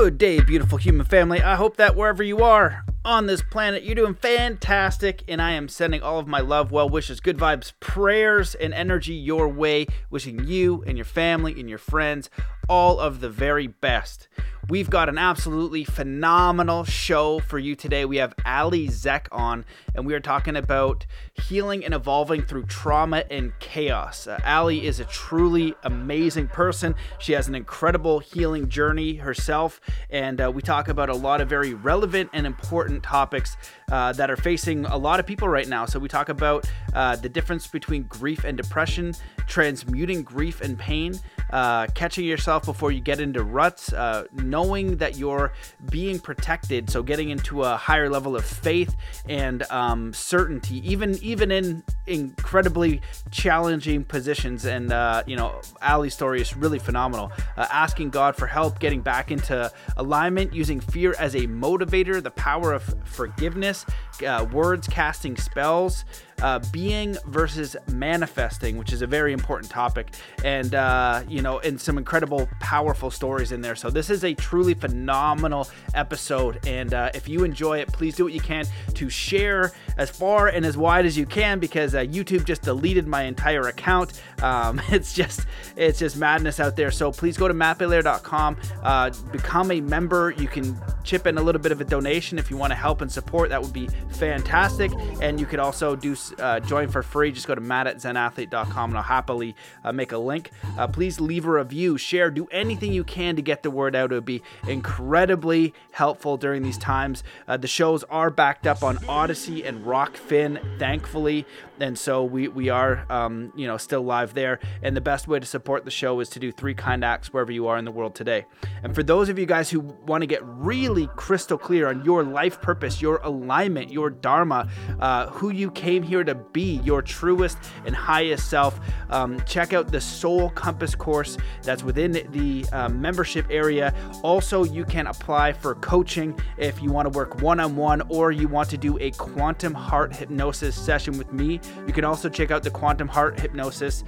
Good day, beautiful human family. I hope that wherever you are on this planet, you're doing fantastic, and I am sending all of my love, well wishes, good vibes, prayers, and energy your way, wishing you and your family and your friends all of the very best. We've got an absolutely phenomenal show for you today. We have Ali Zeck on, and we are talking about healing and evolving through trauma and chaos. Ali is a truly amazing person. She has an incredible healing journey herself, and we talk about a lot of very relevant and important topics that are facing a lot of people right now. So we talk about the difference between grief and depression, transmuting grief and pain, catching yourself before you get into ruts, knowing that you're being protected, so getting into a higher level of faith and certainty, even in incredibly challenging positions. And Ali's story is really phenomenal. Asking God for help, getting back into alignment, using fear as a motivator, the power of forgiveness, words casting spells, being versus manifesting, which is a very important topic, and and some incredible, powerful stories in there. So this is a truly phenomenal episode, and if you enjoy it, please do what you can to share as far and as wide as you can, because YouTube just deleted my entire account. It's just madness out there. So please go to mattbelair.com, become a member. You can chip in a little bit of a donation if you want to help and support. That would be fantastic. And you could also do join for free. Just go to mattatzenathlete.com, and I'll happily make a link. Please leave a review, share, do anything you can to get the word out. It would be incredibly helpful during these times. The shows are backed up on Odyssey and Rockfin, thankfully, and so we are still live there. And the best way to support the show is to do three kind acts wherever you are in the world today. And for those of you guys who want to get really crystal clear on your life purpose, your alignment, your dharma, who you came here to be, your truest and highest self, check out the Soul Compass course that's within the membership area. Also, you can apply for coaching if you want to work one-on-one, or you want to do a Quantum Heart Hypnosis session with me. You can also check out the Quantum Heart Hypnosis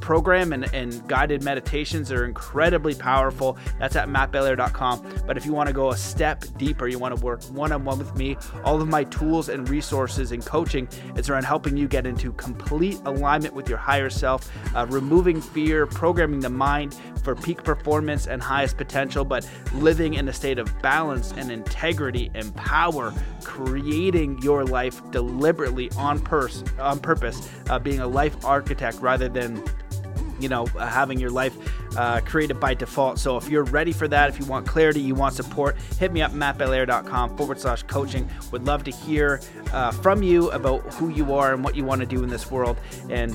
program and guided meditations. They're incredibly powerful. That's at mattbelair.com. But if you want to go a step deeper, you want to work one-on-one with me, all of my tools and resources and coaching is around helping you get into complete alignment with your higher self, removing fear, programming the mind for peak performance and highest potential, but living in a state of balance and integrity and power, creating your life deliberately on purpose, being a life architect rather than having your life created by default. So if you're ready for that, if you want clarity, you want support, hit me up, mattbelair.com/coaching. Would love to hear from you about who you are and what you want to do in this world, and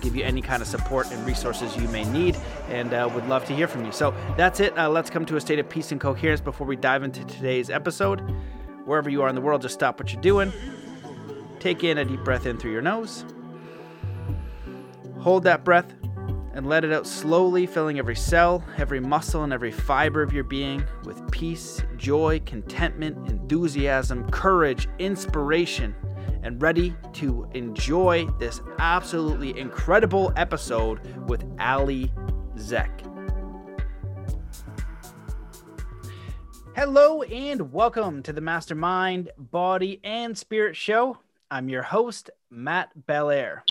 give you any kind of support and resources you may need, and would love to hear from you. So that's it. Let's come to a state of peace and coherence before we dive into today's episode. Wherever you are in the world, just stop what you're doing. Take in a deep breath in through your nose. Hold that breath and let it out slowly, filling every cell, every muscle, and every fiber of your being with peace, joy, contentment, enthusiasm, courage, inspiration, and ready to enjoy this absolutely incredible episode with Ali Zeck. Hello and welcome to the Mastermind Body and Spirit Show. I'm your host, Matt Belair.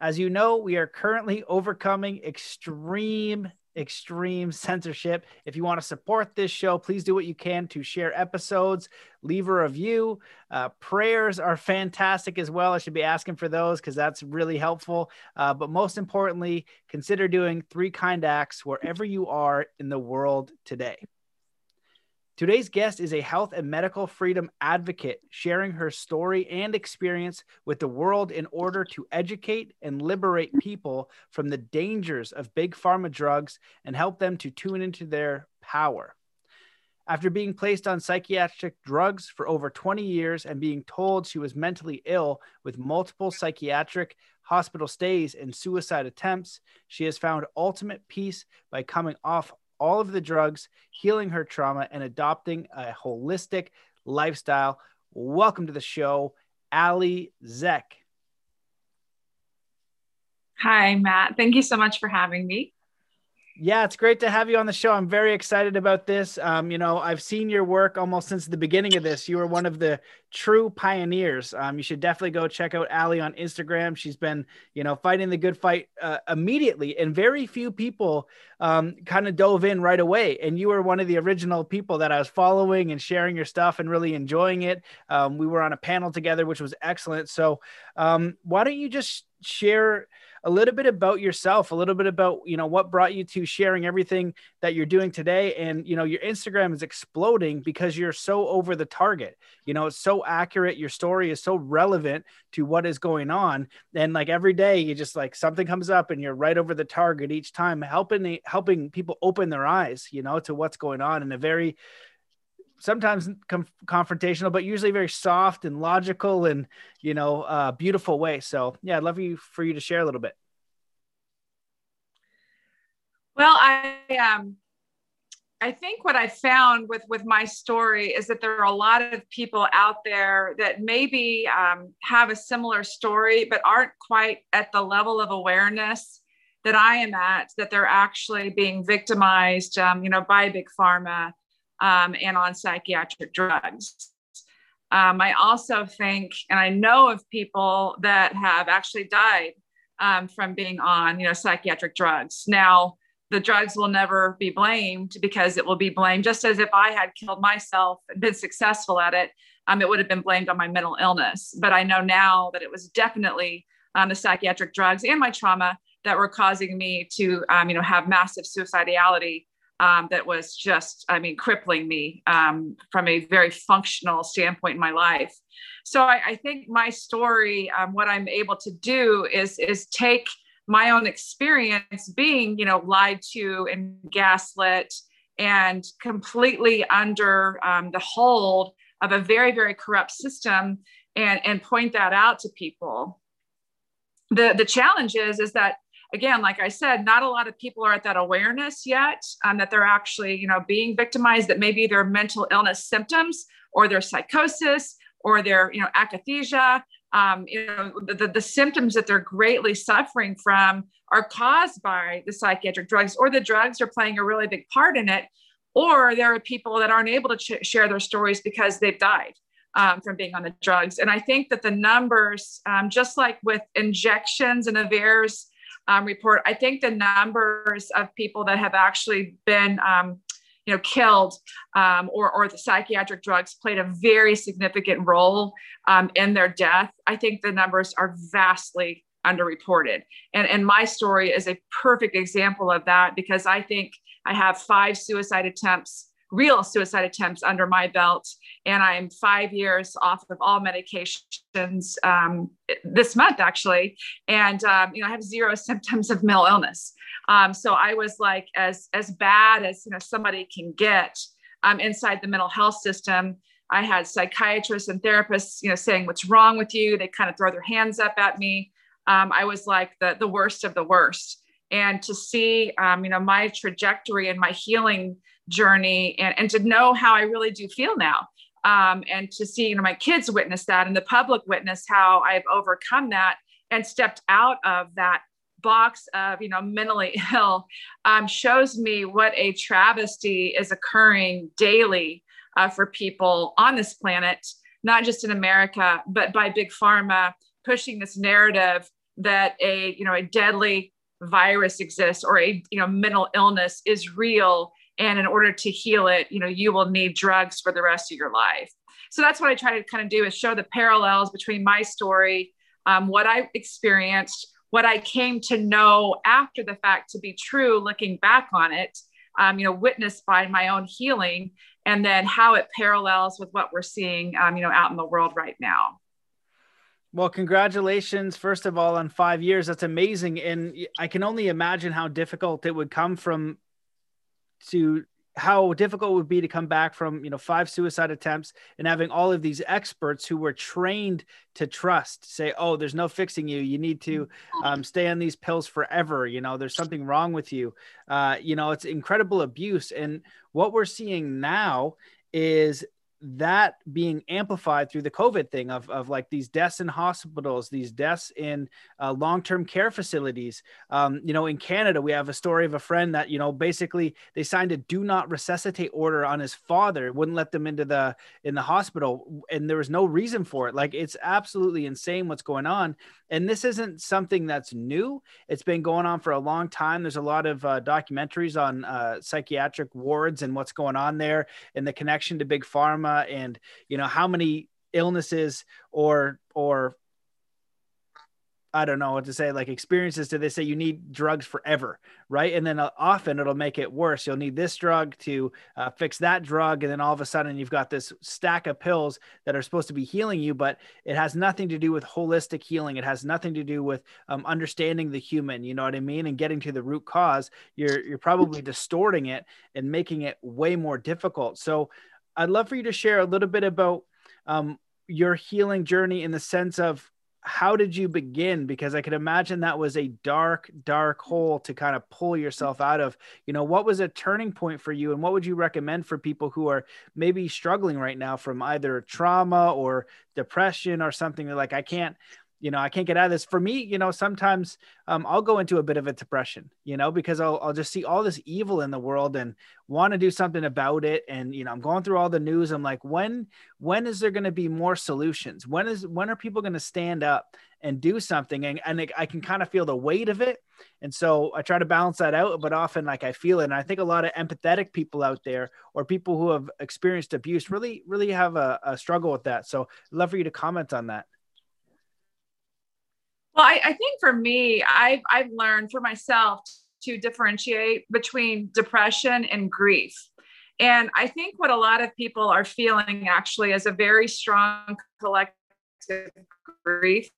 As you know, we are currently overcoming extreme censorship. If you want to support this show, please do what you can to share episodes, leave a review. Prayers are fantastic as well. I should be asking for those because that's really helpful. But most importantly, consider doing three kind acts wherever you are in the world today. Today's guest is a health and medical freedom advocate, sharing her story and experience with the world in order to educate and liberate people from the dangers of big pharma drugs and help them to tune into their power. After being placed on psychiatric drugs for over 20 years and being told she was mentally ill with multiple psychiatric hospital stays and suicide attempts, she has found ultimate peace by coming off all of the drugs, healing her trauma, and adopting a holistic lifestyle. Welcome to the show, Ali Zeck. Hi, Matt. Thank you so much for having me. Yeah, it's great to have you on the show. I'm very excited about this. You know, I've seen your work almost since the beginning of this. You were one of the true pioneers. You should definitely go check out Ali on Instagram. She's been, you know, fighting the good fight immediately. And very few people kind of dove in right away. And you were one of the original people that I was following and sharing your stuff and really enjoying it. We were on a panel together, which was excellent. So why don't you just share a little bit about yourself, a little bit about, you know, what brought you to sharing everything that you're doing today. And, you know, your Instagram is exploding because you're so over the target, you know, it's so accurate. Your story is so relevant to what is going on. And like every day you just like something comes up and you're right over the target each time, helping people open their eyes, you know, to what's going on in a very, sometimes confrontational, but usually very soft and logical and, you know, beautiful way. So yeah, I'd love for you to share a little bit. Well, I think what I found with my story is that there are a lot of people out there that maybe have a similar story, but aren't quite at the level of awareness that I am at, that they're actually being victimized, you know, by big pharma. And on psychiatric drugs. I also think, and I know of people that have actually died from being on, you know, psychiatric drugs. Now, the drugs will never be blamed because it will be blamed just as if I had killed myself and been successful at it, it would have been blamed on my mental illness. But I know now that it was definitely the psychiatric drugs and my trauma that were causing me to, you know, have massive suicidality. That was just, I mean, crippling me from a very functional standpoint in my life. So I think my story, what I'm able to do is take my own experience being, you know, lied to and gaslit and completely under the hold of a very, very corrupt system and point that out to people. The challenge is that, again, like I said, not a lot of people are at that awareness yet that they're actually, you know, being victimized, that maybe their mental illness symptoms or their psychosis or their, you know, akathisia, you know, the symptoms that they're greatly suffering from are caused by the psychiatric drugs, or the drugs are playing a really big part in it. Or there are people that aren't able to share their stories because they've died from being on the drugs. And I think that the numbers, just like with injections and Avairs, report, I think the numbers of people that have actually been, you know, killed or the psychiatric drugs played a very significant role in their death. I think the numbers are vastly underreported. And my story is a perfect example of that, because I think I have 5 suicide attempts, real suicide attempts under my belt, and I'm 5 years off of all medications this month, actually. And, you know, I have 0 symptoms of mental illness. So I was like as bad as, you know, somebody can get inside the mental health system. I had psychiatrists and therapists, you know, saying, "What's wrong with you?" They kind of throw their hands up at me. I was like the worst of the worst. And to see, you know, my trajectory and my healing journey and to know how I really do feel now. And to see, you know, my kids witness that and the public witness how I've overcome that and stepped out of that box of, you know, mentally ill, shows me what a travesty is occurring daily for people on this planet, not just in America, but by big pharma pushing this narrative that a, you know, a deadly virus exists or a, you know, mental illness is real. And in order to heal it, you know, you will need drugs for the rest of your life. So that's what I try to kind of do, is show the parallels between my story, what I experienced, what I came to know after the fact to be true, looking back on it, you know, witnessed by my own healing, and then how it parallels with what we're seeing, you know, out in the world right now. Well, congratulations, first of all, on 5 years. That's amazing. And I can only imagine how difficult it would come from to how difficult it would be to come back from, you know, 5 suicide attempts and having all of these experts who were trained to trust say, "Oh, there's no fixing you. You need to stay on these pills forever. You know, there's something wrong with you." You know, it's incredible abuse. And what we're seeing now is that being amplified through the COVID thing of like these deaths in hospitals, these deaths in long-term care facilities. You know, in Canada, we have a story of a friend that, you know, basically they signed a do not resuscitate order on his father, wouldn't let them into the, in the hospital. And there was no reason for it. Like, it's absolutely insane what's going on. And this isn't something that's new. It's been going on for a long time. There's a lot of documentaries on psychiatric wards and what's going on there and the connection to big pharma. And you know how many illnesses or I don't know what to say, like experiences do they say you need drugs forever, right? And then often it'll make it worse. You'll need this drug to fix that drug, and then all of a sudden you've got this stack of pills that are supposed to be healing you, but it has nothing to do with holistic healing. It has nothing to do with understanding the human, you know what I mean, and getting to the root cause. You're probably distorting it and making it way more difficult. So I'd love for you to share a little bit about your healing journey in the sense of how did you begin? Because I could imagine that was a dark, dark hole to kind of pull yourself out of. You know, what was a turning point for you, and what would you recommend for people who are maybe struggling right now from either trauma or depression or something? They're like, I can't get out of this. For me, you know, sometimes I'll go into a bit of a depression, you know, because I'll just see all this evil in the world and want to do something about it. And, you know, I'm going through all the news. I'm like, when is there going to be more solutions? When are people going to stand up and do something? And I can kind of feel the weight of it. And so I try to balance that out, but often like I feel it. And I think a lot of empathetic people out there, or people who have experienced abuse, really, really have a struggle with that. So I'd love for you to comment on that. Well, I think for me, I've learned for myself to differentiate between depression and grief. And I think what a lot of people are feeling actually is a very strong collective grief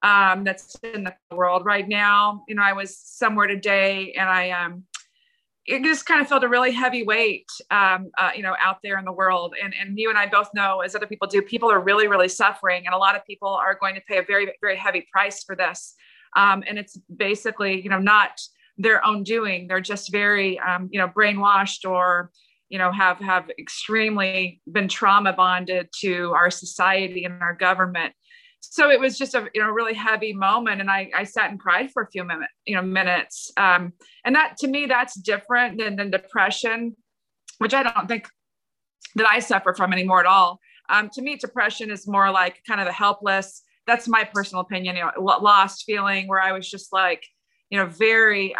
that's in the world right now. You know, I was somewhere today and it just kind of felt a really heavy weight, you know, out there in the world. And you and I both know, as other people do, people are really, really suffering. And a lot of people are going to pay a very, very heavy price for this. And it's basically, you know, not their own doing. They're just very, you know, brainwashed, or, you know, have extremely been trauma bonded to our society and our government. So it was just a, you know, really heavy moment. And I sat and cried for a few minutes. And that, to me, that's different than depression, which I don't think that I suffer from anymore at all. To me, depression is more like kind of a helpless, that's my personal opinion, you know, lost feeling where I was just like, you know, very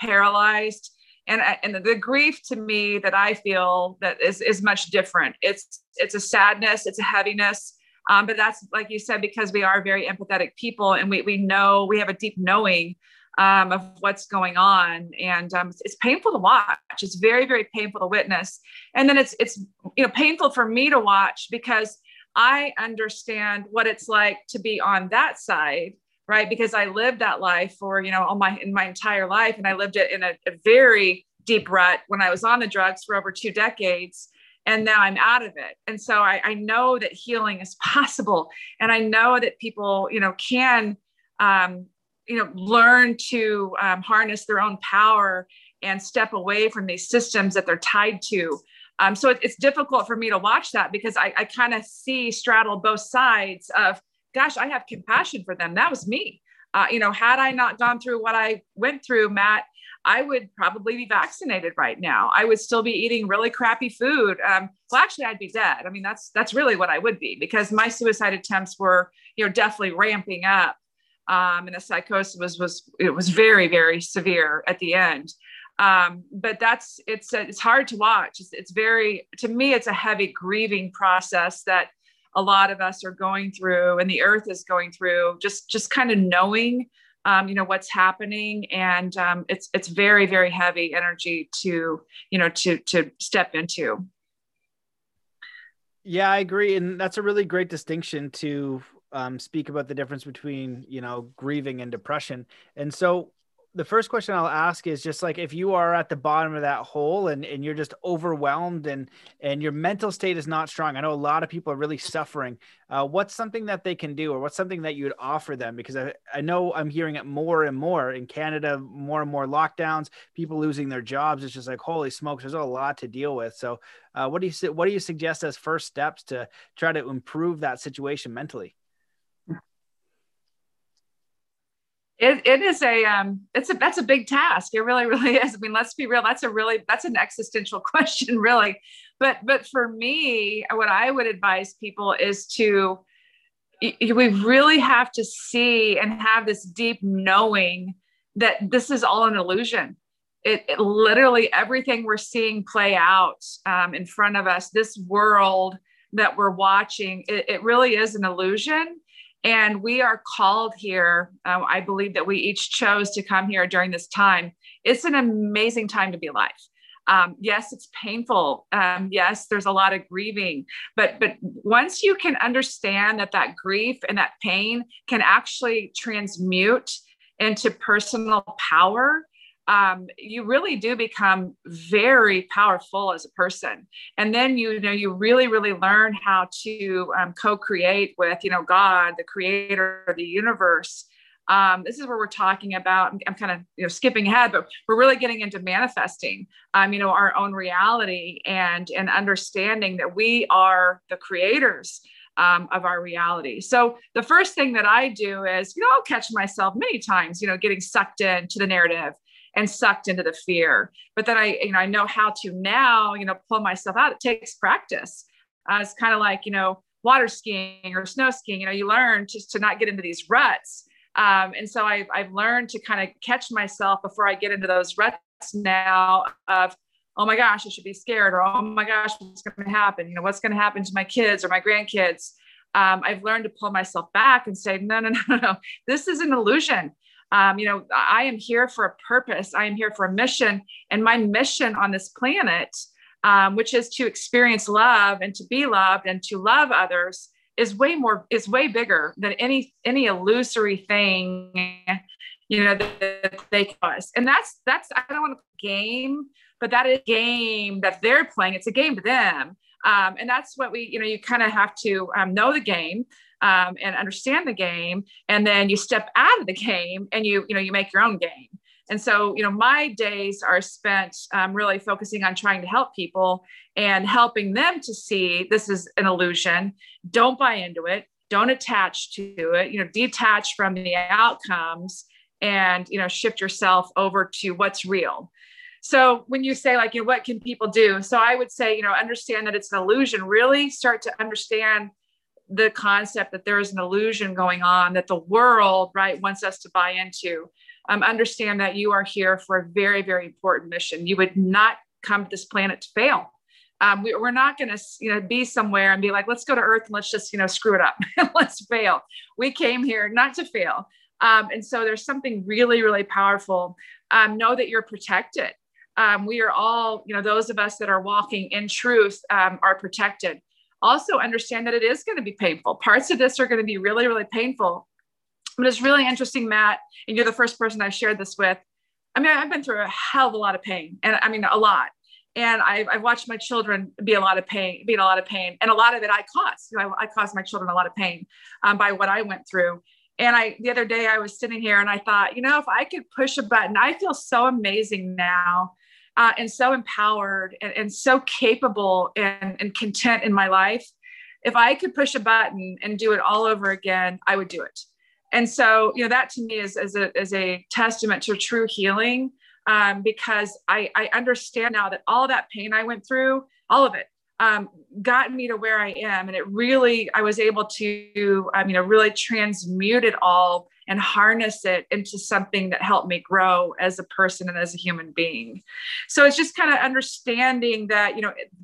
paralyzed. And the grief to me that I feel that is much different. It's a sadness, it's a heaviness. But that's, like you said, because we are very empathetic people, and we know, we have a deep knowing of what's going on. And it's painful to watch. It's very, very painful to witness. And then it's, you know, painful for me to watch because I understand what it's like to be on that side, right? Because I lived that life for, you know, in my entire life. And I lived it in a very deep rut when I was on the drugs for over 2 decades. And now I'm out of it. And so I know that healing is possible. And I know that people, you know, can, you know, learn to harness their own power and step away from these systems that they're tied to. So it's difficult for me to watch that because I kind of see straddle both sides of, gosh, I have compassion for them. That was me. You know, had I not gone through what I went through, Matt, I would probably be vaccinated right now. I would still be eating really crappy food. Well, actually, I'd be dead. I mean, that's really what I would be, because my suicide attempts were, you know, definitely ramping up, and the psychosis was very, very severe at the end. But it's hard to watch. It's very, to me, it's a heavy grieving process that a lot of us are going through, and the earth is going through. Just kind of knowing. You know, what's happening. And it's very, very heavy energy to, you know, to step into. Yeah, I agree. And that's a really great distinction to speak about the difference between, you know, grieving and depression. And so the first question I'll ask is just like, if you are at the bottom of that hole and you're just overwhelmed and your mental state is not strong, I know a lot of people are really suffering. What's something that they can do, or what's something that you would offer them? Because I know I'm hearing it more and more in Canada, more and more lockdowns, people losing their jobs. It's just like, holy smokes, there's a lot to deal with. So what do you suggest as first steps to try to improve that situation mentally? That's a big task. It really, really is. I mean, let's be real. That's an existential question, really. But for me, what I would advise people is to, we really have to see and have this deep knowing that this is all an illusion. It literally, everything we're seeing play out in front of us, this world that we're watching, it really is an illusion. And we are called here. I believe that we each chose to come here during this time. It's an amazing time to be alive. Yes, it's painful. Yes, there's a lot of grieving. But once you can understand that grief and that pain can actually transmute into personal power, you really do become very powerful as a person. And then, you really, really learn how to co-create with, God, the creator of the universe. This is where we're talking about, I'm kind of, skipping ahead, but we're really getting into manifesting, our own reality and understanding that we are the creators of our reality. So the first thing that I do is, I'll catch myself many times, getting sucked into the narrative and sucked into the fear. But then I know how to now, pull myself out. It takes practice. It's kind of like, water skiing or snow skiing, you learn just to not get into these ruts. And so I've learned to kind of catch myself before I get into those ruts now of, oh my gosh, I should be scared, or, oh my gosh, what's going to happen? What's going to happen to my kids or my grandkids? I've learned to pull myself back and say, no, this is an illusion. I am here for a purpose. I am here for a mission, and my mission on this planet, which is to experience love and to be loved and to love others, is way bigger than any illusory thing, that they cause. And that's, I don't want to game, but that is a game that they're playing. It's a game to them. And that's what we, you kind of have to know the game. And understand the game, and then you step out of the game and you make your own game. And so, my days are spent really focusing on trying to help people and helping them to see this is an illusion. Don't buy into it. Don't attach to it, detach from the outcomes and, shift yourself over to what's real. So when you say like, what can people do? So I would say, understand that it's an illusion, really start to understand the concept that there is an illusion going on that the world, right, wants us to buy into. Understand that you are here for a very, very important mission. You would not come to this planet to fail. We're not going to, be somewhere and be like, let's go to Earth and let's just, screw it up. Let's fail. We came here not to fail. And so there's something really, really powerful. Know that you're protected. We are all, those of us that are walking in truth are protected. Also understand that it is going to be painful. Parts of this are going to be really, really painful. But it's really interesting, Matt, and you're the first person I've shared this with. I mean, I've been through a hell of a lot of pain, and I mean, a lot. And I've watched my children be in a lot of pain. And a lot of it I caused. I caused my children a lot of pain by what I went through. And the other day I was sitting here and I thought, if I could push a button, I feel so amazing now. And so empowered and so capable and content in my life. If I could push a button and do it all over again, I would do it. And so, that to me is a testament to true healing, because I understand now that all that pain I went through, all of it, got me to where I am. And I was able to, really transmute it all and harness it into something that helped me grow as a person and as a human being. So it's just kind of understanding that,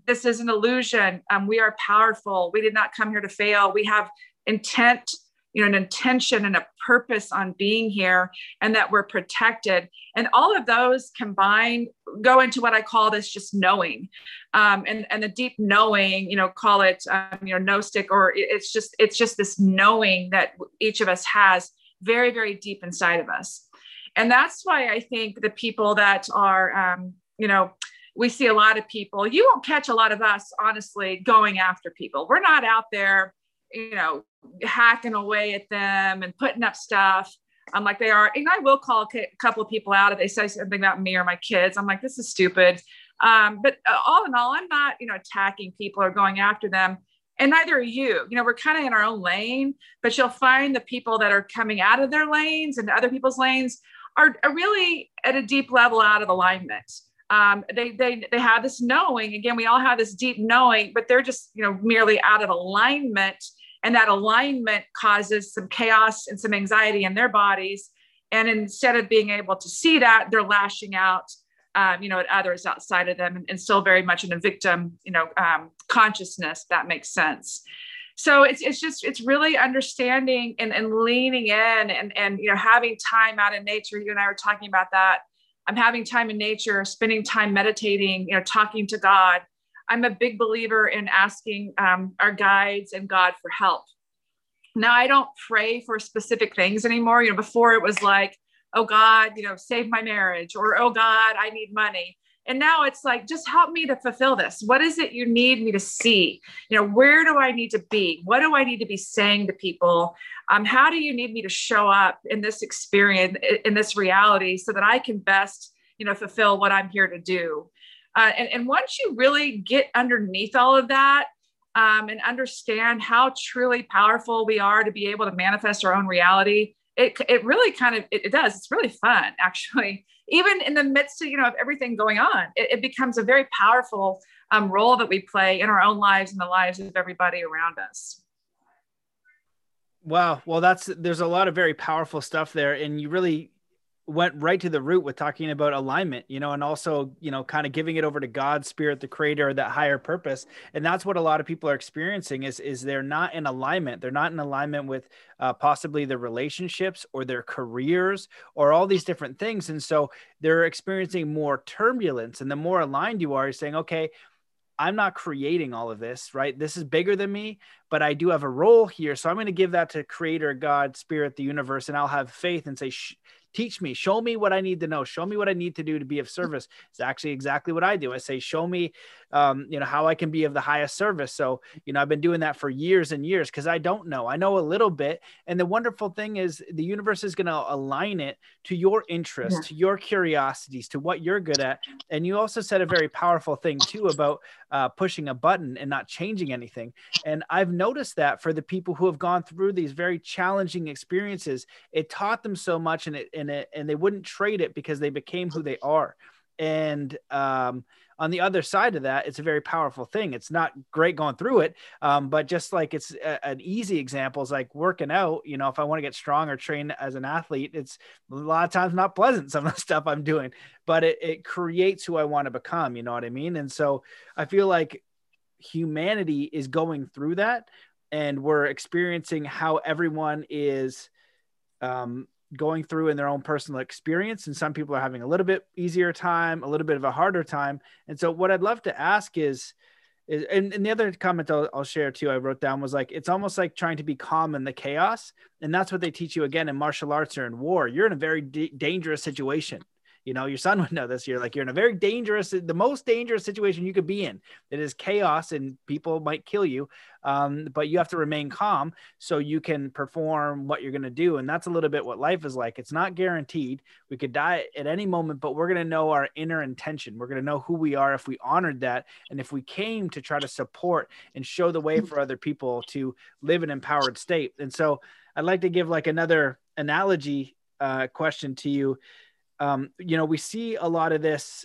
this is an illusion. We are powerful. We did not come here to fail. We have intent, an intention and a purpose on being here, and that we're protected. And all of those combined go into what I call this just knowing, and the deep knowing, call it, gnostic, or it's just this knowing that each of us has very, very deep inside of us. And that's why I think the people that are, you know, we see a lot of people, you won't catch a lot of us, honestly, going after people. We're not out there, you know, hacking away at them and putting up stuff. I'm like, they are. And I will call a couple of people out if they say something about me or my kids. I'm like, this is stupid. But all in all, I'm not, you know, attacking people or going after them. And neither are you. You know, we're kind of in our own lane, but you'll find the people that are coming out of their lanes and other people's lanes are really at a deep level out of alignment. They have this knowing. Again, we all have this deep knowing, but they're just, you know, merely out of alignment. And that alignment causes some chaos and some anxiety in their bodies. And instead of being able to see that, they're lashing out, you know, at others outside of them, and still very much in a victim, you know, consciousness, if that makes sense. So it's just, it's really understanding and leaning in and, you know, having time out in nature. You and I were talking about that. I'm having time in nature, spending time meditating, you know, talking to God. I'm a big believer in asking our guides and God for help. Now, I don't pray for specific things anymore. You know, before it was like, oh God, you know, save my marriage, or, oh God, I need money. And now it's like, just help me to fulfill this. What is it you need me to see? You know, where do I need to be? What do I need to be saying to people? How do you need me to show up in this experience, in this reality, so that I can best, you know, fulfill what I'm here to do? And once you really get underneath all of that and understand how truly powerful we are to be able to manifest our own reality, it really kind of, it does. It's really fun, actually. Even in the midst of, you know, of everything going on, it becomes a very powerful role that we play in our own lives and the lives of everybody around us. Wow. Well, there's a lot of very powerful stuff there. And you really went right to the root with talking about alignment, you know, and also, you know, kind of giving it over to God, spirit, the creator, that higher purpose. And that's what a lot of people are experiencing is they're not in alignment. They're not in alignment with possibly their relationships or their careers or all these different things. And so they're experiencing more turbulence, and the more aligned you are, you're saying, okay, I'm not creating all of this, right? This is bigger than me, but I do have a role here. So I'm going to give that to creator, God, spirit, the universe, and I'll have faith and say, teach me, show me what I need to know. Show me what I need to do to be of service. It's actually exactly what I do. I say, show me, you know, how I can be of the highest service. So, you know, I've been doing that for years and years because I don't know. I know a little bit. And the wonderful thing is the universe is going to align it to your interests, to your curiosities, to what you're good at. And you also said a very powerful thing too about pushing a button and not changing anything. And I've noticed that for the people who have gone through these very challenging experiences, it taught them so much, and they wouldn't trade it because they became who they are. And on the other side of that, it's a very powerful thing. It's not great going through it, but just like it's an easy example is like working out. You know, if I want to get strong or train as an athlete, it's a lot of times not pleasant, some of the stuff I'm doing, but it creates who I want to become. You know what I mean? And so I feel like humanity is going through that, and we're experiencing how everyone is going through in their own personal experience. And some people are having a little bit easier time, a little bit of a harder time. And so what I'd love to ask is and the other comment I'll share too, I wrote down was like, it's almost like trying to be calm in the chaos. And that's what they teach you again in martial arts or in war. You're in a very dangerous situation. You know, your son would know this. You're like, you're in a very dangerous, the most dangerous situation you could be in. It is chaos and people might kill you, but you have to remain calm so you can perform what you're going to do. And that's a little bit what life is like. It's not guaranteed. We could die at any moment, but we're going to know our inner intention. We're going to know who we are if we honored that. And if we came to try to support and show the way for other people to live an empowered state. And so I'd like to give like another analogy question to you. You know, we see a lot of this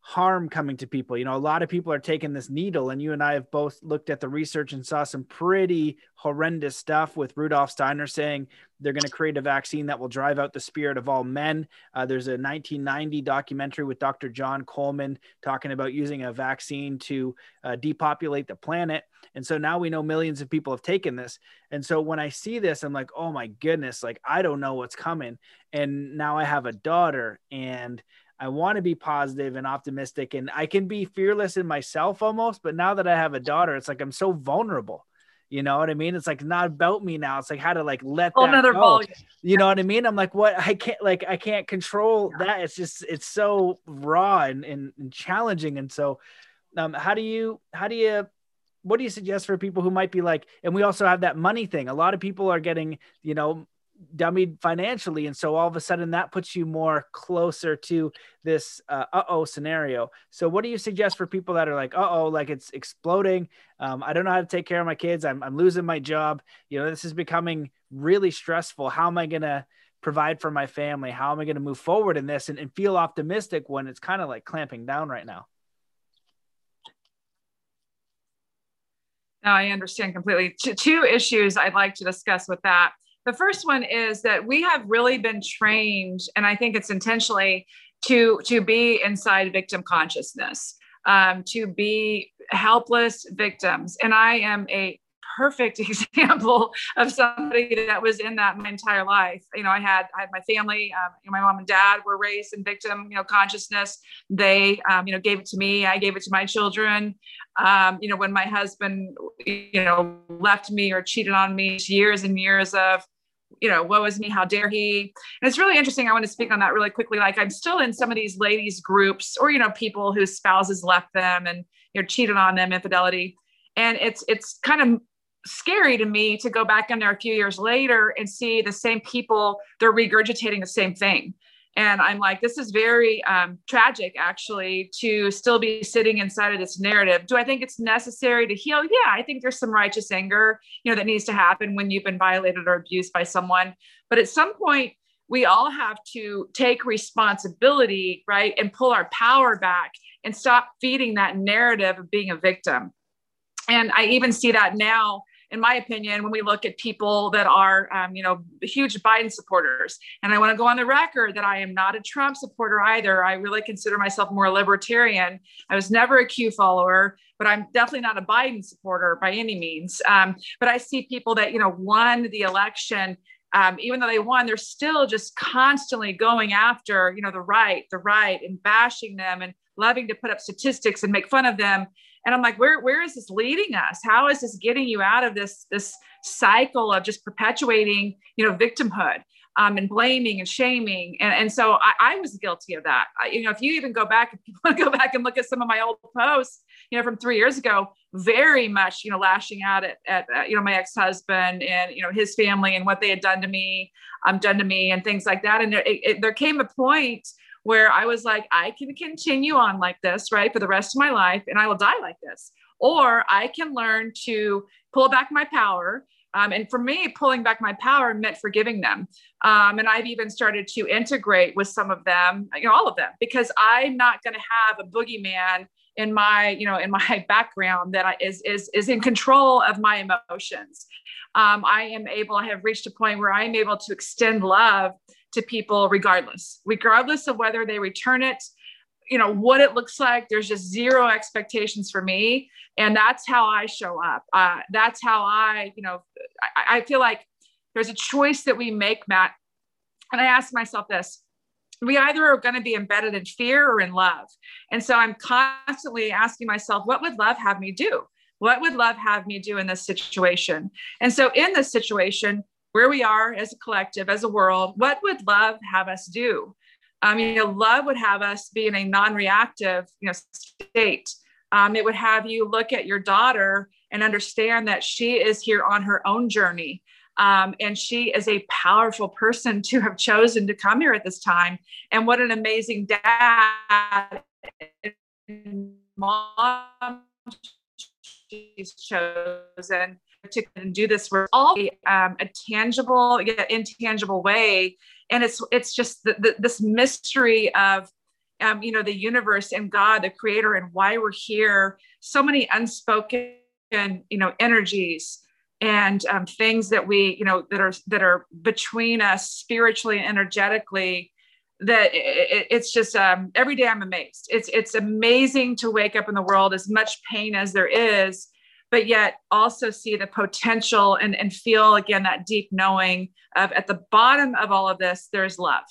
harm coming to people. You know, a lot of people are taking this needle, and you and I have both looked at the research and saw some pretty horrendous stuff with Rudolf Steiner saying they're going to create a vaccine that will drive out the spirit of all men. There's a 1990 documentary with Dr. John Coleman talking about using a vaccine to depopulate the planet. And so now we know millions of people have taken this. And so when I see this, I'm like, oh my goodness, like, I don't know what's coming. And now I have a daughter, and I want to be positive and optimistic, and I can be fearless in myself almost. But now that I have a daughter, it's like, I'm so vulnerable. You know what I mean? It's like not about me now. It's like how to like let that another go. You know what I mean? I'm like, what? I can't control that. It's just, it's so raw and challenging. And so what do you suggest for people who might be like, and we also have that money thing. A lot of people are getting, you know, dummied financially. And so all of a sudden that puts you more closer to this uh-oh scenario. So what do you suggest for people that are like, uh-oh, like it's exploding. I don't know how to take care of my kids. I'm losing my job. You know, this is becoming really stressful. How am I going to provide for my family? How am I going to move forward in this and feel optimistic when it's kind of like clamping down right now? No, I understand completely. Two issues I'd like to discuss with that. The first one is that we have really been trained, and I think it's intentionally, to be inside victim consciousness, to be helpless victims. And I am a perfect example of somebody that was in that my entire life. You know, I had my family, my mom and dad were raised in victim, consciousness. They, gave it to me. I gave it to my children. When my husband, left me or cheated on me, years and years of, woe is me, how dare he? And it's really interesting. I want to speak on that really quickly. Like I'm still in some of these ladies groups or, people whose spouses left them and, cheated on them, infidelity. And it's kind of scary to me to go back in there a few years later and see the same people, they're regurgitating the same thing. And I'm like, this is very tragic, actually, to still be sitting inside of this narrative. Do I think it's necessary to heal? Yeah, I think there's some righteous anger, that needs to happen when you've been violated or abused by someone. But at some point, we all have to take responsibility, right, and pull our power back and stop feeding that narrative of being a victim. And I even see that now, in my opinion, when we look at people that are, huge Biden supporters. And I want to go on the record that I am not a Trump supporter either. I really consider myself more libertarian. I was never a Q follower, but I'm definitely not a Biden supporter by any means. But I see people that, won the election, even though they won, they're still just constantly going after, the right and bashing them and loving to put up statistics and make fun of them. And I'm like, where is this leading us? How is this getting you out of this cycle of just perpetuating, victimhood and blaming and shaming? And so I was guilty of that. If you even go back and look at some of my old posts, from 3 years ago, very much, lashing out at my ex-husband and, his family and what they had done to me and things like that. And there came a point where I was like, I can continue on like this, right, for the rest of my life, and I will die like this, or I can learn to pull back my power. And for me, pulling back my power meant forgiving them. And I've even started to integrate with some of them, all of them, because I'm not going to have a boogeyman in my, in my background that is in control of my emotions. I have reached a point where I'm able to extend love to people regardless of whether they return it, what it looks like. There's just zero expectations for me. And that's how I show up. That's how I feel like there's a choice that we make, Matt. And I ask myself this, we either are going to be embedded in fear or in love. And so I'm constantly asking myself, what would love have me do? What would love have me do in this situation? And so in this situation, where we are as a collective, as a world, what would love have us do? Love would have us be in a non-reactive, state. It would have you look at your daughter and understand that she is here on her own journey. And she is a powerful person to have chosen to come here at this time. And what an amazing dad and mom she's chosen to do this. We're all a tangible yet intangible way. And it's just this mystery of, the universe and God, the creator, and why we're here. So many unspoken, energies and things that we, that are between us spiritually and energetically, that it's just every day I'm amazed. It's amazing to wake up in the world, as much pain as there is, but yet also see the potential and feel again, that deep knowing of at the bottom of all of this, there's love.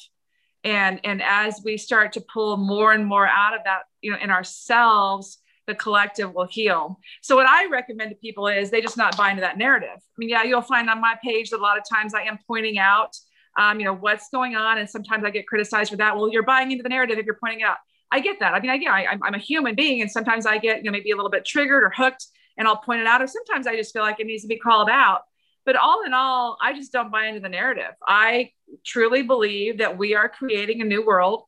And as we start to pull more and more out of that, in ourselves, the collective will heal. So what I recommend to people is they just not buy into that narrative. I mean, yeah, you'll find on my page that a lot of times I am pointing out, you know, what's going on. And sometimes I get criticized for that. Well, you're buying into the narrative if you're pointing it out. I get that. I mean, again, I'm a human being, and sometimes I get, you know, maybe a little bit triggered or hooked, and I'll point it out. Or sometimes I just feel like it needs to be called out. But all in all, I just don't buy into the narrative. I truly believe that we are creating a new world.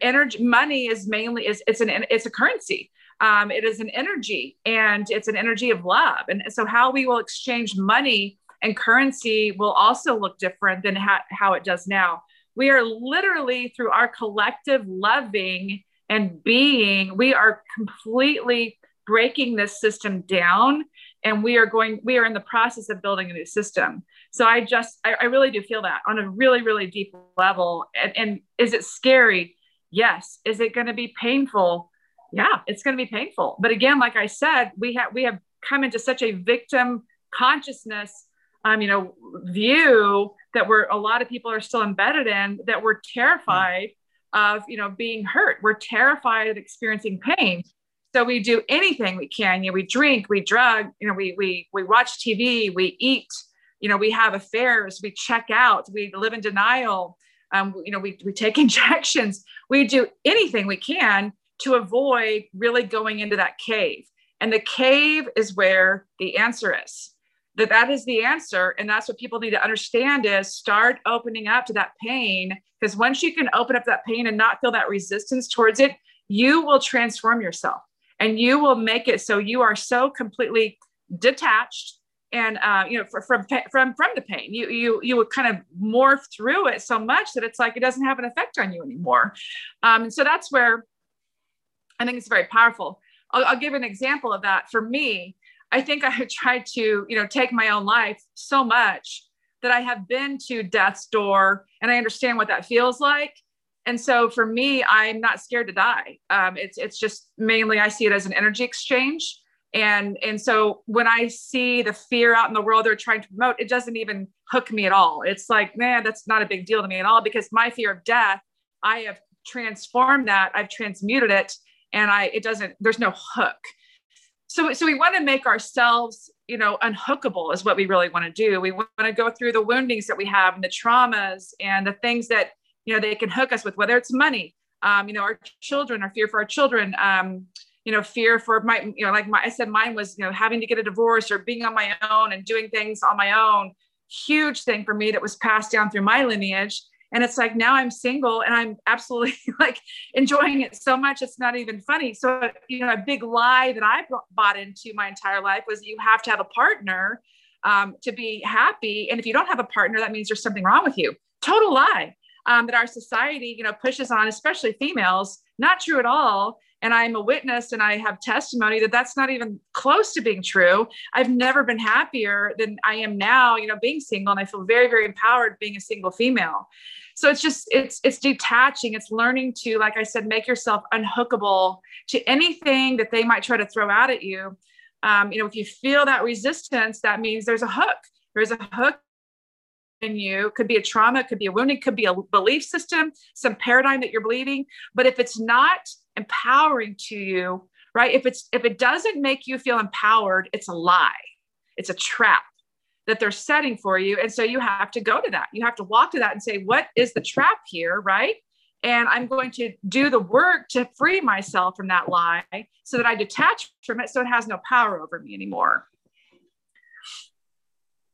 Energy, money is mainly, it's a currency. It is an energy, and it's an energy of love. And so how we will exchange money and currency will also look different than how it does now. We are literally, through our collective loving and being, we are completely breaking this system down, and we are in the process of building a new system. So I really do feel that on a really, really deep level. And is it scary? Yes. Is it going to be painful? Yeah, it's going to be painful. But again, like I said, we have come into such a victim consciousness, you know, view that a lot of people are still embedded in, that we're terrified of, you know, being hurt. We're terrified of experiencing pain. So we do anything we can, you know, we drink, we drug, you know, we watch TV, we eat, you know, we have affairs, we check out, we live in denial. You know, we take injections, we do anything we can to avoid really going into that cave. And the cave is where the answer is. That is the answer. And that's what people need to understand, is start opening up to that pain. Because once you can open up that pain and not feel that resistance towards it, you will transform yourself, and you will make it so you are so completely detached and, you know, from the pain, you would kind of morph through it so much that it's like, it doesn't have an effect on you anymore. And so that's where I think it's very powerful. I'll give an example of that. For me, I think I have tried to, you know, take my own life so much that I have been to death's door, and I understand what that feels like. And so for me, I'm not scared to die. It's just mainly, I see it as an energy exchange. And so when I see the fear out in the world they're trying to promote, it doesn't even hook me at all. It's like, man, that's not a big deal to me at all, because my fear of death, I have transformed that. I've transmuted it, and there's no hook. So we want to make ourselves, you know, unhookable is what we really want to do. We want to go through the woundings that we have, and the traumas, and the things that, you know, they can hook us with, whether it's money, you know, our children, our fear for our children, you know, fear for my, you know, like I said, mine was, you know, having to get a divorce or being on my own and doing things on my own. Huge thing for me that was passed down through my lineage. And it's like, now I'm single, and I'm absolutely like enjoying it so much. It's not even funny. So, you know, a big lie that I bought into my entire life was you have to have a partner to be happy. And if you don't have a partner, that means there's something wrong with you. Total lie. That our society, you know, pushes on, especially females. Not true at all. And I'm a witness, and I have testimony that that's not even close to being true. I've never been happier than I am now, you know, being single, and I feel very, very empowered being a single female. So it's just, it's detaching. It's learning to, like I said, make yourself unhookable to anything that they might try to throw out at you. You know, if you feel that resistance, that means there's a hook. There's a hook in you. Could be a trauma, could be a wounding, could be a belief system, some paradigm that you're believing. But if it's not empowering to you, right? If it doesn't make you feel empowered, it's a lie. It's a trap that they're setting for you. And so you have to go to that. You have to walk to that and say, what is the trap here? Right? And I'm going to do the work to free myself from that lie so that I detach from it, so it has no power over me anymore.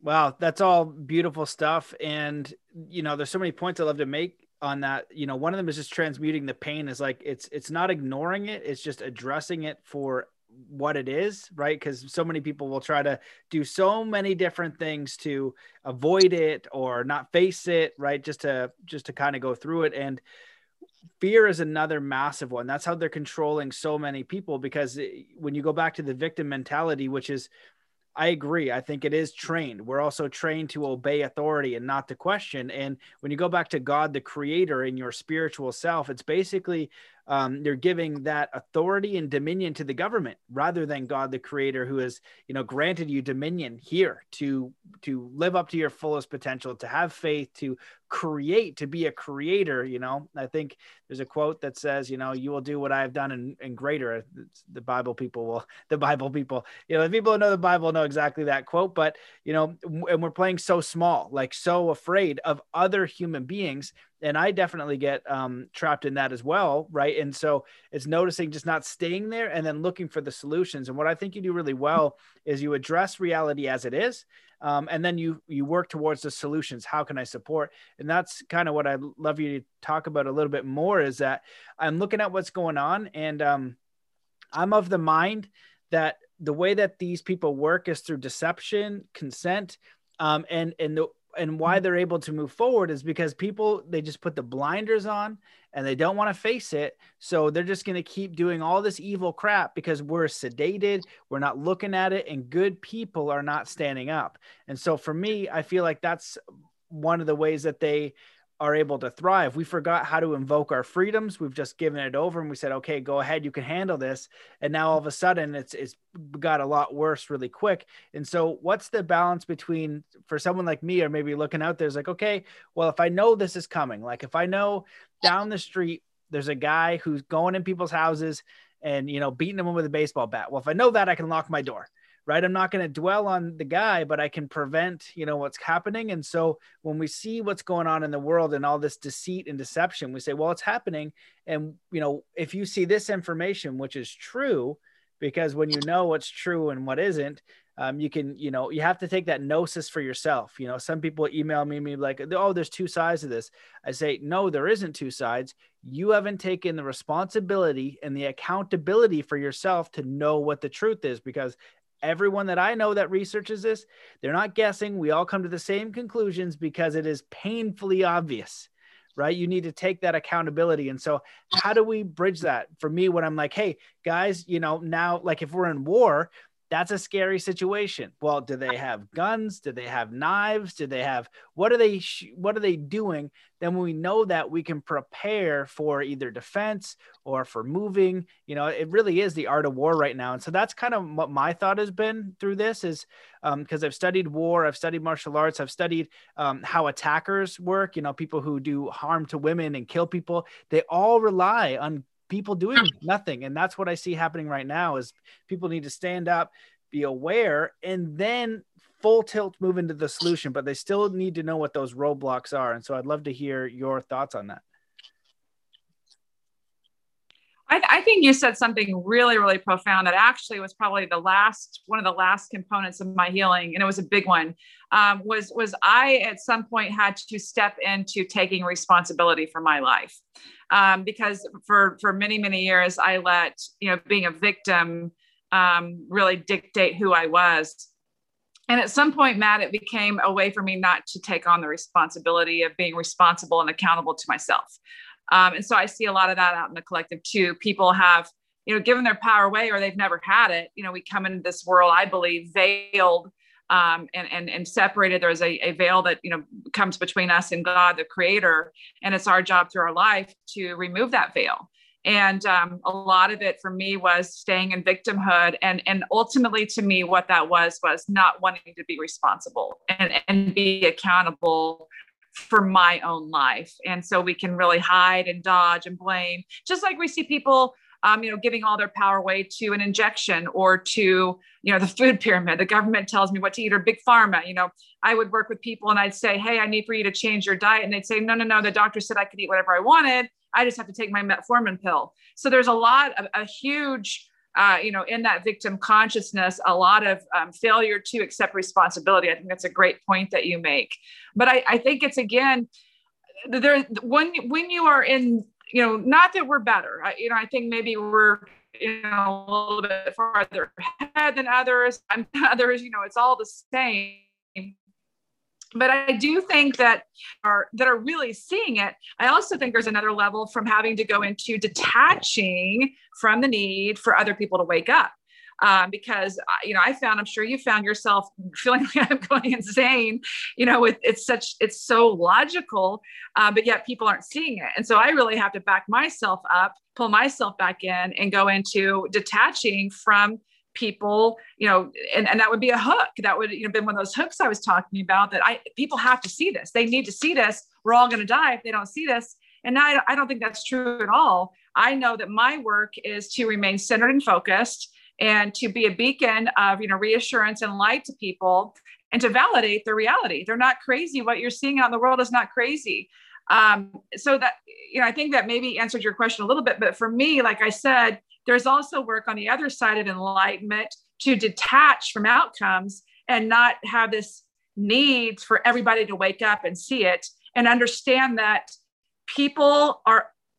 Wow. That's all beautiful stuff. And, you know, there's so many points I love to make on that. You know, one of them is just transmuting the pain. Is like, it's not ignoring it. It's just addressing it for what it is, right? Because so many people will try to do so many different things to avoid it or not face it, right? Just to kind of go through it. And fear is another massive one. That's how they're controlling so many people, because when you go back to the victim mentality, which is, I agree. I think it is trained. We're also trained to obey authority and not to question. And when you go back to God, the creator, in your spiritual self, it's basically You're giving that authority and dominion to the government rather than God, the creator, who has, you know, granted you dominion here to live up to your fullest potential, to have faith, to create, to be a creator. You know, I think there's a quote that says, you know, you will do what I've done and greater. The Bible people, you know, the people who know the Bible know exactly that quote, but, you know, and we're playing so small, like so afraid of other human beings. And I definitely get trapped in that as well. Right. And so it's noticing, just not staying there and then looking for the solutions. And what I think you do really well is you address reality as it is. And then you work towards the solutions. How can I support? And that's kind of what I'd love you to talk about a little bit more, is that I'm looking at what's going on. And I'm of the mind that the way that these people work is through deception, consent, and why they're able to move forward is because people, they just put the blinders on and they don't want to face it. So they're just going to keep doing all this evil crap because we're sedated. We're not looking at it, and good people are not standing up. And so for me, I feel like that's one of the ways that they are able to thrive. We forgot how to invoke our freedoms. We've just given it over and we said, okay, go ahead, you can handle this. And now all of a sudden it's got a lot worse really quick. And so what's the balance between, for someone like me, or maybe looking out there's like, okay, well, if I know this is coming, like if I know down the street, there's a guy who's going in people's houses and, you know, beating them with a baseball bat. Well, if I know that, I can lock my door. Right. I'm not going to dwell on the guy, but I can prevent, you know, what's happening. And so when we see what's going on in the world and all this deceit and deception, we say, well, it's happening. And, you know, if you see this information, which is true, because when you know what's true and what isn't, you can, you know, you have to take that gnosis for yourself. You know, some people email me like, oh, there's two sides to this. I say, no, there isn't two sides. You haven't taken the responsibility and the accountability for yourself to know what the truth is, because everyone that I know that researches this, they're not guessing. We all come to the same conclusions because it is painfully obvious, right? You need to take that accountability. And so how do we bridge that? For me, when I'm like, hey guys, you know, now, like if we're in war, that's a scary situation. Well, do they have guns? Do they have knives? Do they have, what are they doing? Then when we know that, we can prepare for either defense or for moving. You know, it really is the art of war right now. And so that's kind of what my thought has been through this is, because I've studied war, I've studied martial arts, I've studied how attackers work, you know, people who do harm to women and kill people, they all rely on people doing nothing. And that's what I see happening right now is people need to stand up, be aware, and then full tilt move into the solution, but they still need to know what those roadblocks are. And so I'd love to hear your thoughts on that. I think you said something really, really profound that actually was probably one of the last components of my healing. And it was a big one, was I at some point had to step into taking responsibility for my life. Because for many, many years, I let, you know, being a victim, really dictate who I was. And at some point, Matt, it became a way for me not to take on the responsibility of being responsible and accountable to myself. And so I see a lot of that out in the collective too. People have, you know, given their power away or they've never had it. You know, we come into this world, I believe, veiled, and separated. There's a veil that, you know, comes between us and God, the creator. And it's our job through our life to remove that veil. And, a lot of it for me was staying in victimhood. And ultimately to me, what that was not wanting to be responsible and be accountable for my own life. And so we can really hide and dodge and blame, just like we see people, you know, giving all their power away to an injection or to, you know, the food pyramid, the government tells me what to eat, or big pharma. You know, I would work with people and I'd say, hey, I need for you to change your diet. And they'd say, no, the doctor said I could eat whatever I wanted. I just have to take my metformin pill. So there's a lot of a huge, you know, in that victim consciousness, a lot of failure to accept responsibility. I think that's a great point that you make. But I think it's, again, there, when you are in, you know, not that we're better, you know, I think maybe we're, you know, a little bit farther ahead than others, you know, it's all the same. But I do think that are really seeing it. I also think there's another level from having to go into detaching from the need for other people to wake up. because, you know, I found, I'm sure you found yourself feeling like I'm going insane, you know, with it's so logical, but yet people aren't seeing it. And so I really have to back myself up, pull myself back in, and go into detaching from people, you know, and that would be a hook. That would, you know, been one of those hooks I was talking about, that people have to see this. They need to see this. We're all going to die if they don't see this. And now I don't think that's true at all. I know that my work is to remain centered and focused, and to be a beacon of, you know, reassurance and light to people, and to validate their reality. They're not crazy. What you're seeing out in the world is not crazy. So that, you know, I think that maybe answered your question a little bit, but for me, like I said, there's also work on the other side of enlightenment to detach from outcomes and not have this need for everybody to wake up and see it, and understand that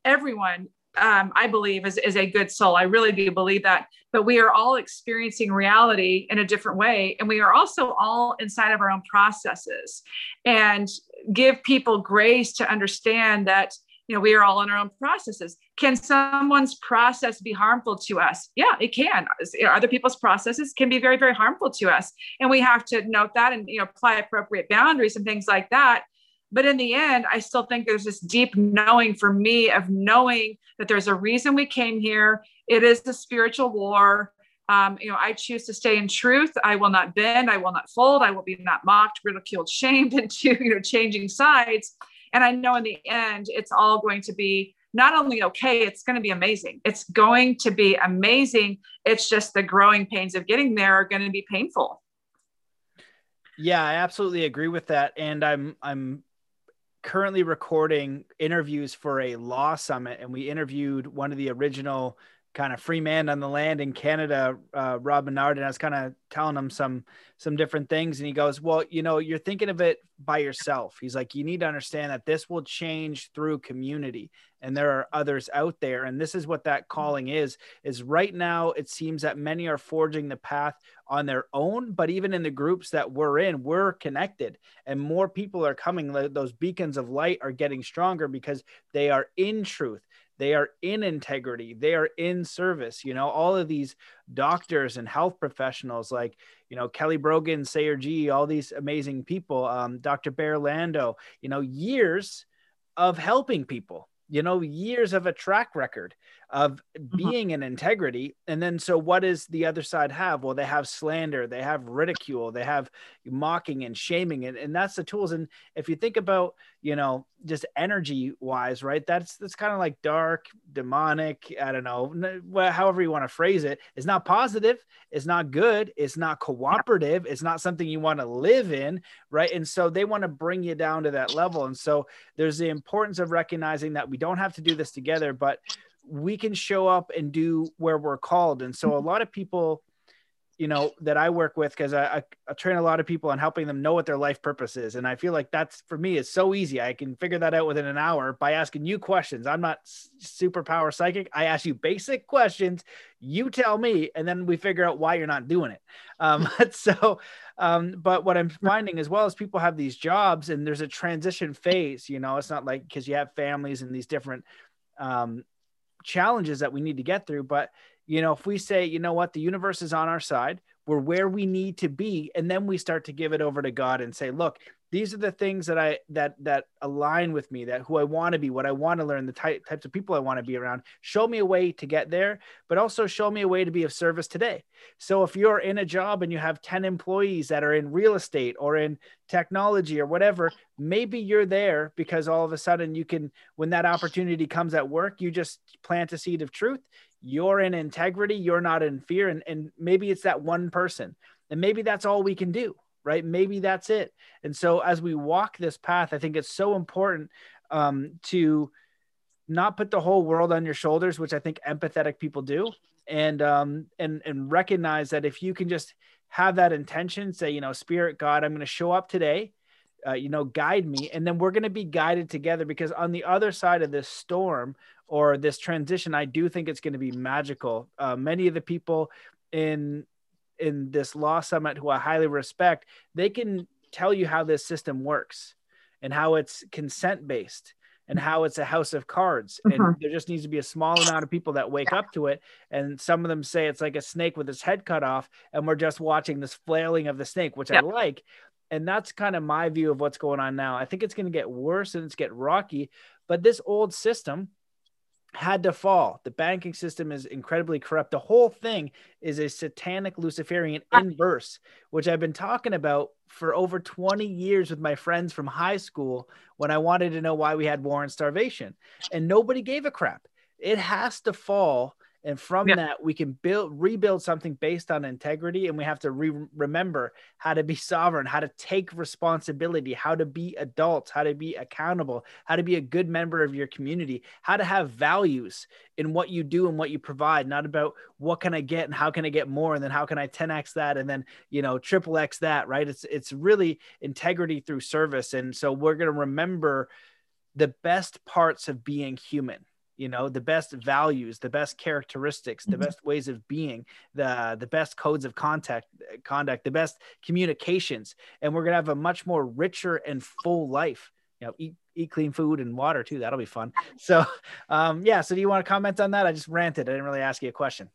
everyone, I believe, is a good soul. I really do believe that, but we are all experiencing reality in a different way. And we are also all inside of our own processes, and give people grace to understand that, you know, we are all in our own processes. Can someone's process be harmful to us? Yeah, it can. Other people's processes can be very, very harmful to us. And we have to note that, and, you know, apply appropriate boundaries and things like that. But in the end, I still think there's this deep knowing for me of knowing that there's a reason we came here. It is the spiritual war. You know, I choose to stay in truth. I will not bend. I will not fold. I will be not mocked, ridiculed, shamed into, you know, changing sides. And I know in the end, it's all going to be not only okay, it's going to be amazing. It's going to be amazing. It's just the growing pains of getting there are going to be painful. Yeah, I absolutely agree with that. And I'm currently recording interviews for a law summit. And we interviewed one of the original kind of free man on the land in Canada, Rob Menard. And I was kind of telling him some different things. And he goes, well, you know, you're thinking of it by yourself. He's like, you need to understand that this will change through community. And there are others out there. And this is what that calling is right now. It seems that many are forging the path on their own, but even in the groups that we're in, we're connected, and more people are coming. Those beacons of light are getting stronger because they are in truth. They are in integrity. They are in service. You know, all of these doctors and health professionals, like, you know, Kelly Brogan, Sayer Ji, all these amazing people, Dr. Berlando, you know, years of helping people, you know, years of a track record of being in integrity. And then, so what does the other side have? Well, they have slander, they have ridicule, they have mocking and shaming. And that's the tools. And if you think about, you know, just energy wise, right? That's kind of like dark, demonic, I don't know, however you want to phrase it. It's not positive. It's not good. It's not cooperative. It's not something you want to live in. Right. And so they want to bring you down to that level. And so there's the importance of recognizing that we don't have to do this together, but we can show up and do where we're called. And so a lot of people, you know, that I work with, because I train a lot of people on helping them know what their life purpose is. And I feel like that's, for me, is so easy. I can figure that out within an hour by asking you questions. I'm not superpower psychic. I ask you basic questions. You tell me, and then we figure out why you're not doing it. But what I'm finding as well is people have these jobs and there's a transition phase, you know, it's not like, cause you have families and these different, challenges that we need to get through. But, you know, if we say, you know what, the universe is on our side, we're where we need to be. And then we start to give it over to God and say, look, these are the things that that align with me, that who I want to be, what I want to learn, the types of people I want to be around. Show me a way to get there, but also show me a way to be of service today. So if you're in a job and you have 10 employees that are in real estate or in technology or whatever, maybe you're there because all of a sudden you can, when that opportunity comes at work, you just plant a seed of truth. You're in integrity. You're not in fear. And maybe it's that one person, and maybe that's all we can do. Right? Maybe that's it. And so as we walk this path, I think it's so important to not put the whole world on your shoulders, which I think empathetic people do. And recognize that if you can just have that intention, say, you know, Spirit, God, I'm going to show up today, you know, guide me. And then we're going to be guided together, because on the other side of this storm or this transition, I do think it's going to be magical. Many of the people in this law summit who I highly respect, they can tell you how this system works and how it's consent based and how it's a house of cards. And there just needs to be a small amount of people that wake up to it. And some of them say it's like a snake with its head cut off, and we're just watching this flailing of the snake, which I like. And that's kind of my view of what's going on now. I think it's going to get worse and it's get rocky, but this old system had to fall. The banking system is incredibly corrupt. The whole thing is a satanic Luciferian inverse, which I've been talking about for over 20 years with my friends from high school when I wanted to know why we had war and starvation, and nobody gave a crap. It has to fall. And from that, we can rebuild something based on integrity. And we have to remember how to be sovereign, how to take responsibility, how to be adults, how to be accountable, how to be a good member of your community, how to have values in what you do and what you provide, not about what can I get and how can I get more? And then how can I 10X that? And then, you know, triple X that, right? It's really integrity through service. And so we're going to remember the best parts of being human. You know, the best values, the best characteristics, the best ways of being, the best codes of conduct, the best communications. And we're going to have a much more richer and full life. You know, eat clean food and water too. That'll be fun. So, yeah. So do you want to comment on that? I just ranted. I didn't really ask you a question.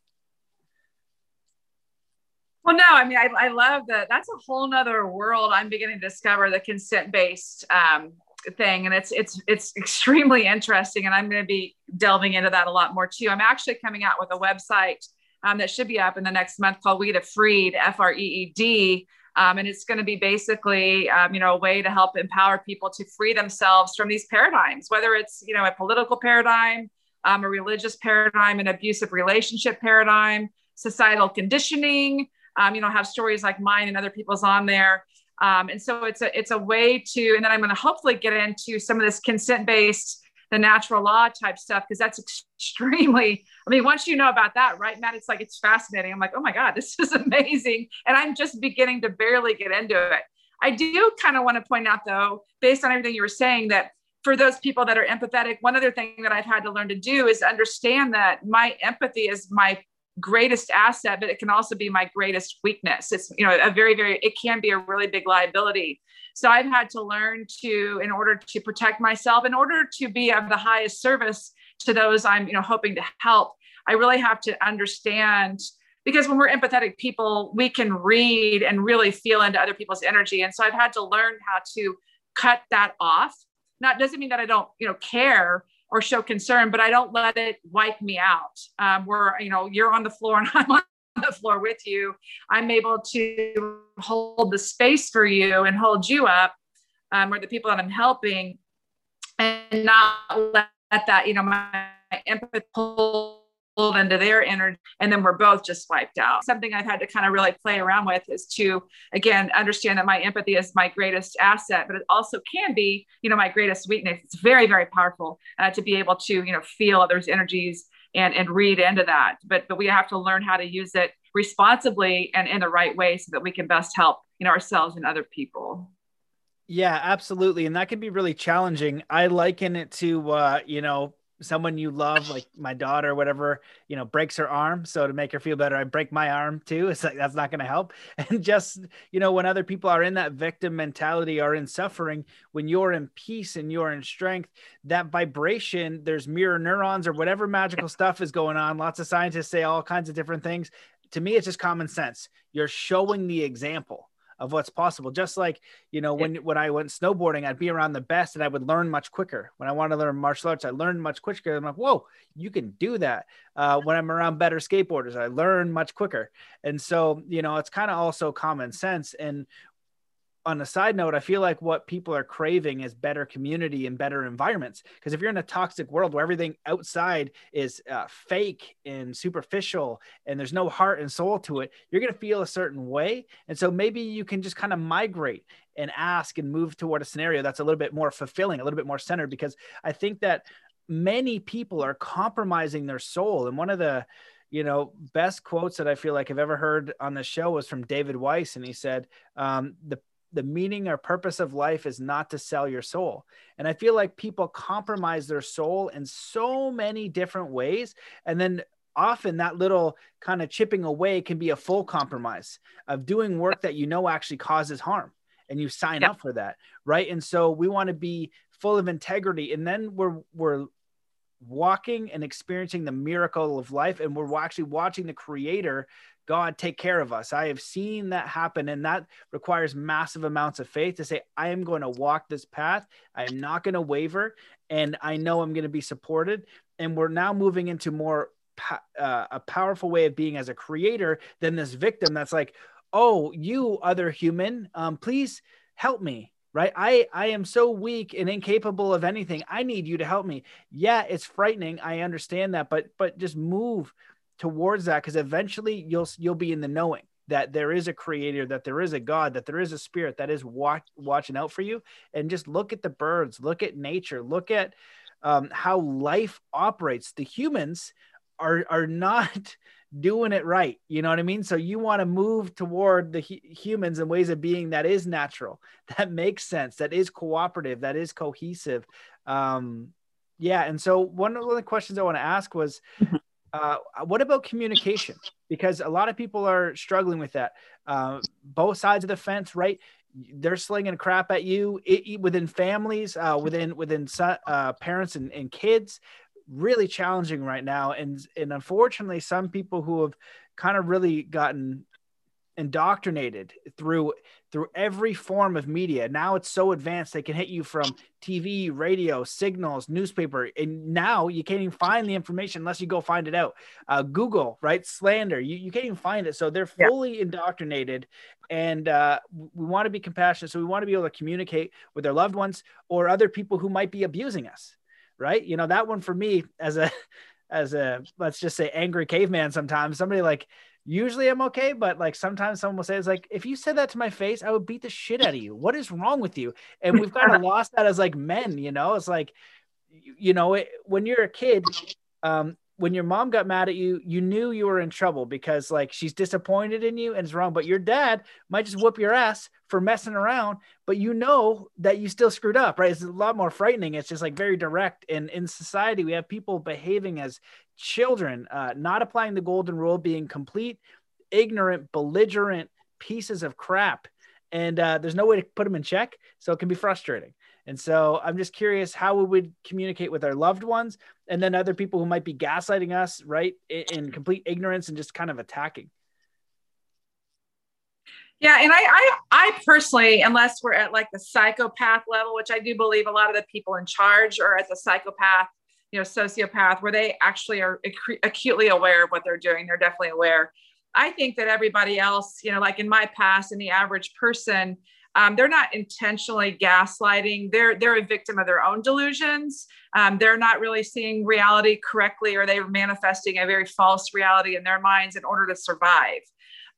Well, no, I mean, I love that. That's a whole nother world I'm beginning to discover, the consent-based, thing. And it's extremely interesting. And I'm going to be delving into that a lot more too. I'm actually coming out with a website that should be up in the next month called We the Freed, F-R-E-E-D. And it's going to be basically, you know, a way to help empower people to free themselves from these paradigms, whether it's, you know, a political paradigm, a religious paradigm, an abusive relationship paradigm, societal conditioning, you know, have stories like mine and other people's on there. And so it's a way to, and then I'm going to hopefully get into some of this consent-based, the natural law type stuff, because that's extremely, I mean, once you know about that, right, Matt, it's like, it's fascinating. I'm like, oh my God, this is amazing. And I'm just beginning to barely get into it. I do kind of want to point out though, based on everything you were saying, that for those people that are empathetic, one other thing that I've had to learn to do is understand that my empathy is my greatest asset, but it can also be my greatest weakness. It's, you know, a very, very, it can be a really big liability. So I've had to learn to, in order to protect myself, in order to be of the highest service to those I'm, you know, hoping to help, I really have to understand, because when we're empathetic people, we can read and really feel into other people's energy. And so I've had to learn how to cut that off. That doesn't mean that I don't, you know, care or show concern, but I don't let it wipe me out. Where, you know, you're on the floor and I'm on the floor with you. I'm able to hold the space for you and hold you up, or the people that I'm helping, and not let that, you know, my empathy pull into their energy. And then we're both just wiped out. Something I've had to kind of really play around with is to, again, understand that my empathy is my greatest asset, but it also can be, you know, my greatest weakness. It's very, very powerful to be able to, you know, feel others' energies and read into that. But we have to learn how to use it responsibly and in the right way so that we can best help, you know, ourselves and other people. Yeah, absolutely. And that can be really challenging. I liken it to, you know, someone you love, like my daughter or whatever, you know, breaks her arm. So to make her feel better, I break my arm too. It's like, that's not going to help. And just, you know, when other people are in that victim mentality or in suffering, when you're in peace and you're in strength, that vibration, there's mirror neurons or whatever magical stuff is going on. Lots of scientists say all kinds of different things. To me, it's just common sense. You're showing the example of what's possible. Just like, you know, when I went snowboarding, I'd be around the best and I would learn much quicker. When I wanted to learn martial arts, I learned much quicker. I'm like, whoa, you can do that. When I'm around better skateboarders, I learn much quicker. And so, you know, it's kind of also common sense. And on a side note, I feel like what people are craving is better community and better environments. Because if you're in a toxic world where everything outside is fake and superficial and there's no heart and soul to it, you're going to feel a certain way. And so maybe you can just kind of migrate and ask and move toward a scenario that's a little bit more fulfilling, a little bit more centered, because I think that many people are compromising their soul. And one of the, you know, best quotes that I feel like I've ever heard on the show was from David Weiss. And he said, the meaning or purpose of life is not to sell your soul. And I feel like people compromise their soul in so many different ways. And then often that little kind of chipping away can be a full compromise of doing work that, you know, actually causes harm. and you sign up for that. Right. And so we want to be full of integrity. And then we're walking and experiencing the miracle of life. And we're actually watching the Creator, God, take care of us. I have seen that happen. And that requires massive amounts of faith to say, I am going to walk this path. I am not going to waver. And I know I'm going to be supported. And we're now moving into more a powerful way of being as a creator than this victim that's like, oh, you other human, please help me. Right? I am so weak and incapable of anything. I need you to help me. Yeah, it's frightening. I understand that, but just move towards that, because eventually you'll be in the knowing that there is a creator, that there is a God, that there is a spirit that is watching out for you. And just look at the birds, look at nature, look at how life operates. The humans are not doing it right. You know what I mean? So you want to move toward the humans and ways of being that is natural, that makes sense, that is cooperative, that is cohesive. Yeah. And so one of the questions I want to ask was, what about communication? Because a lot of people are struggling with that. Both sides of the fence, right? They're slinging crap at you within families, within parents and kids. Really challenging right now. And unfortunately, some people who have kind of really gotten indoctrinated through every form of media. Now it's so advanced, they can hit you from TV, radio, signals, newspaper. And now you can't even find the information unless you go find it out. Google, right? Slander, you can't even find it. So they're fully indoctrinated. And we want to be compassionate. So we want to be able to communicate with our loved ones or other people who might be abusing us. Right. You know, that one for me as a, let's just say, angry caveman, sometimes somebody like, usually I'm okay, but like sometimes someone will say, it's like, if you said that to my face, I would beat the shit out of you. What is wrong with you? And we've kind of lost that as like men, you know, it's like, you know, when you're a kid, when your mom got mad at you, you knew you were in trouble because like she's disappointed in you and it's wrong, but your dad might just whoop your ass for messing around, but you know that you still screwed up, right? It's a lot more frightening. It's just like very direct. And in society, we have people behaving as children, not applying the golden rule, being complete, ignorant, belligerent pieces of crap. And there's no way to put them in check. So it can be frustrating. And so I'm just curious how we would communicate with our loved ones and then other people who might be gaslighting us, right, in complete ignorance and just kind of attacking. Yeah. And I personally, unless we're at like the psychopath level, which I do believe a lot of the people in charge are at the psychopath, you know, sociopath, where they actually are acutely aware of what they're doing. They're definitely aware. I think that everybody else, you know, like in my past and the average person, they're not intentionally gaslighting. They're a victim of their own delusions. They're not really seeing reality correctly, or they're manifesting a very false reality in their minds in order to survive.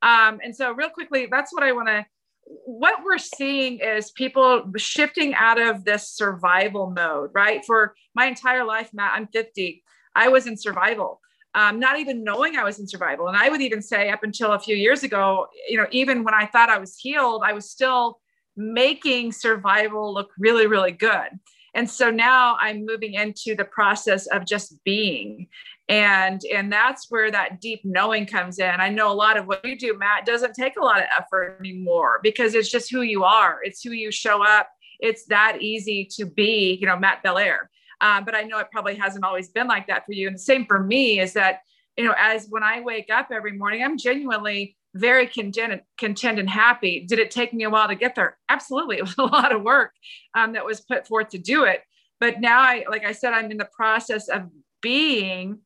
And so real quickly, that's what I want to, what we're seeing is people shifting out of this survival mode, right? For my entire life, Matt, I'm 50. I was in survival. Not even knowing I was in survival. And I would even say up until a few years ago, you know, even when I thought I was healed, I was still making survival look really, really good. And so now I'm moving into the process of just being. And that's where that deep knowing comes in. I know a lot of what you do, Matt, doesn't take a lot of effort anymore because it's just who you are. It's who you show up. It's that easy to be, you know, Matt Belair. But I know it probably hasn't always been like that for you. And the same for me is that, you know, as when I wake up every morning, I'm genuinely very content and happy. Did it take me a while to get there? Absolutely. It was a lot of work that was put forth to do it. But now I, like I said, I'm in the process of being,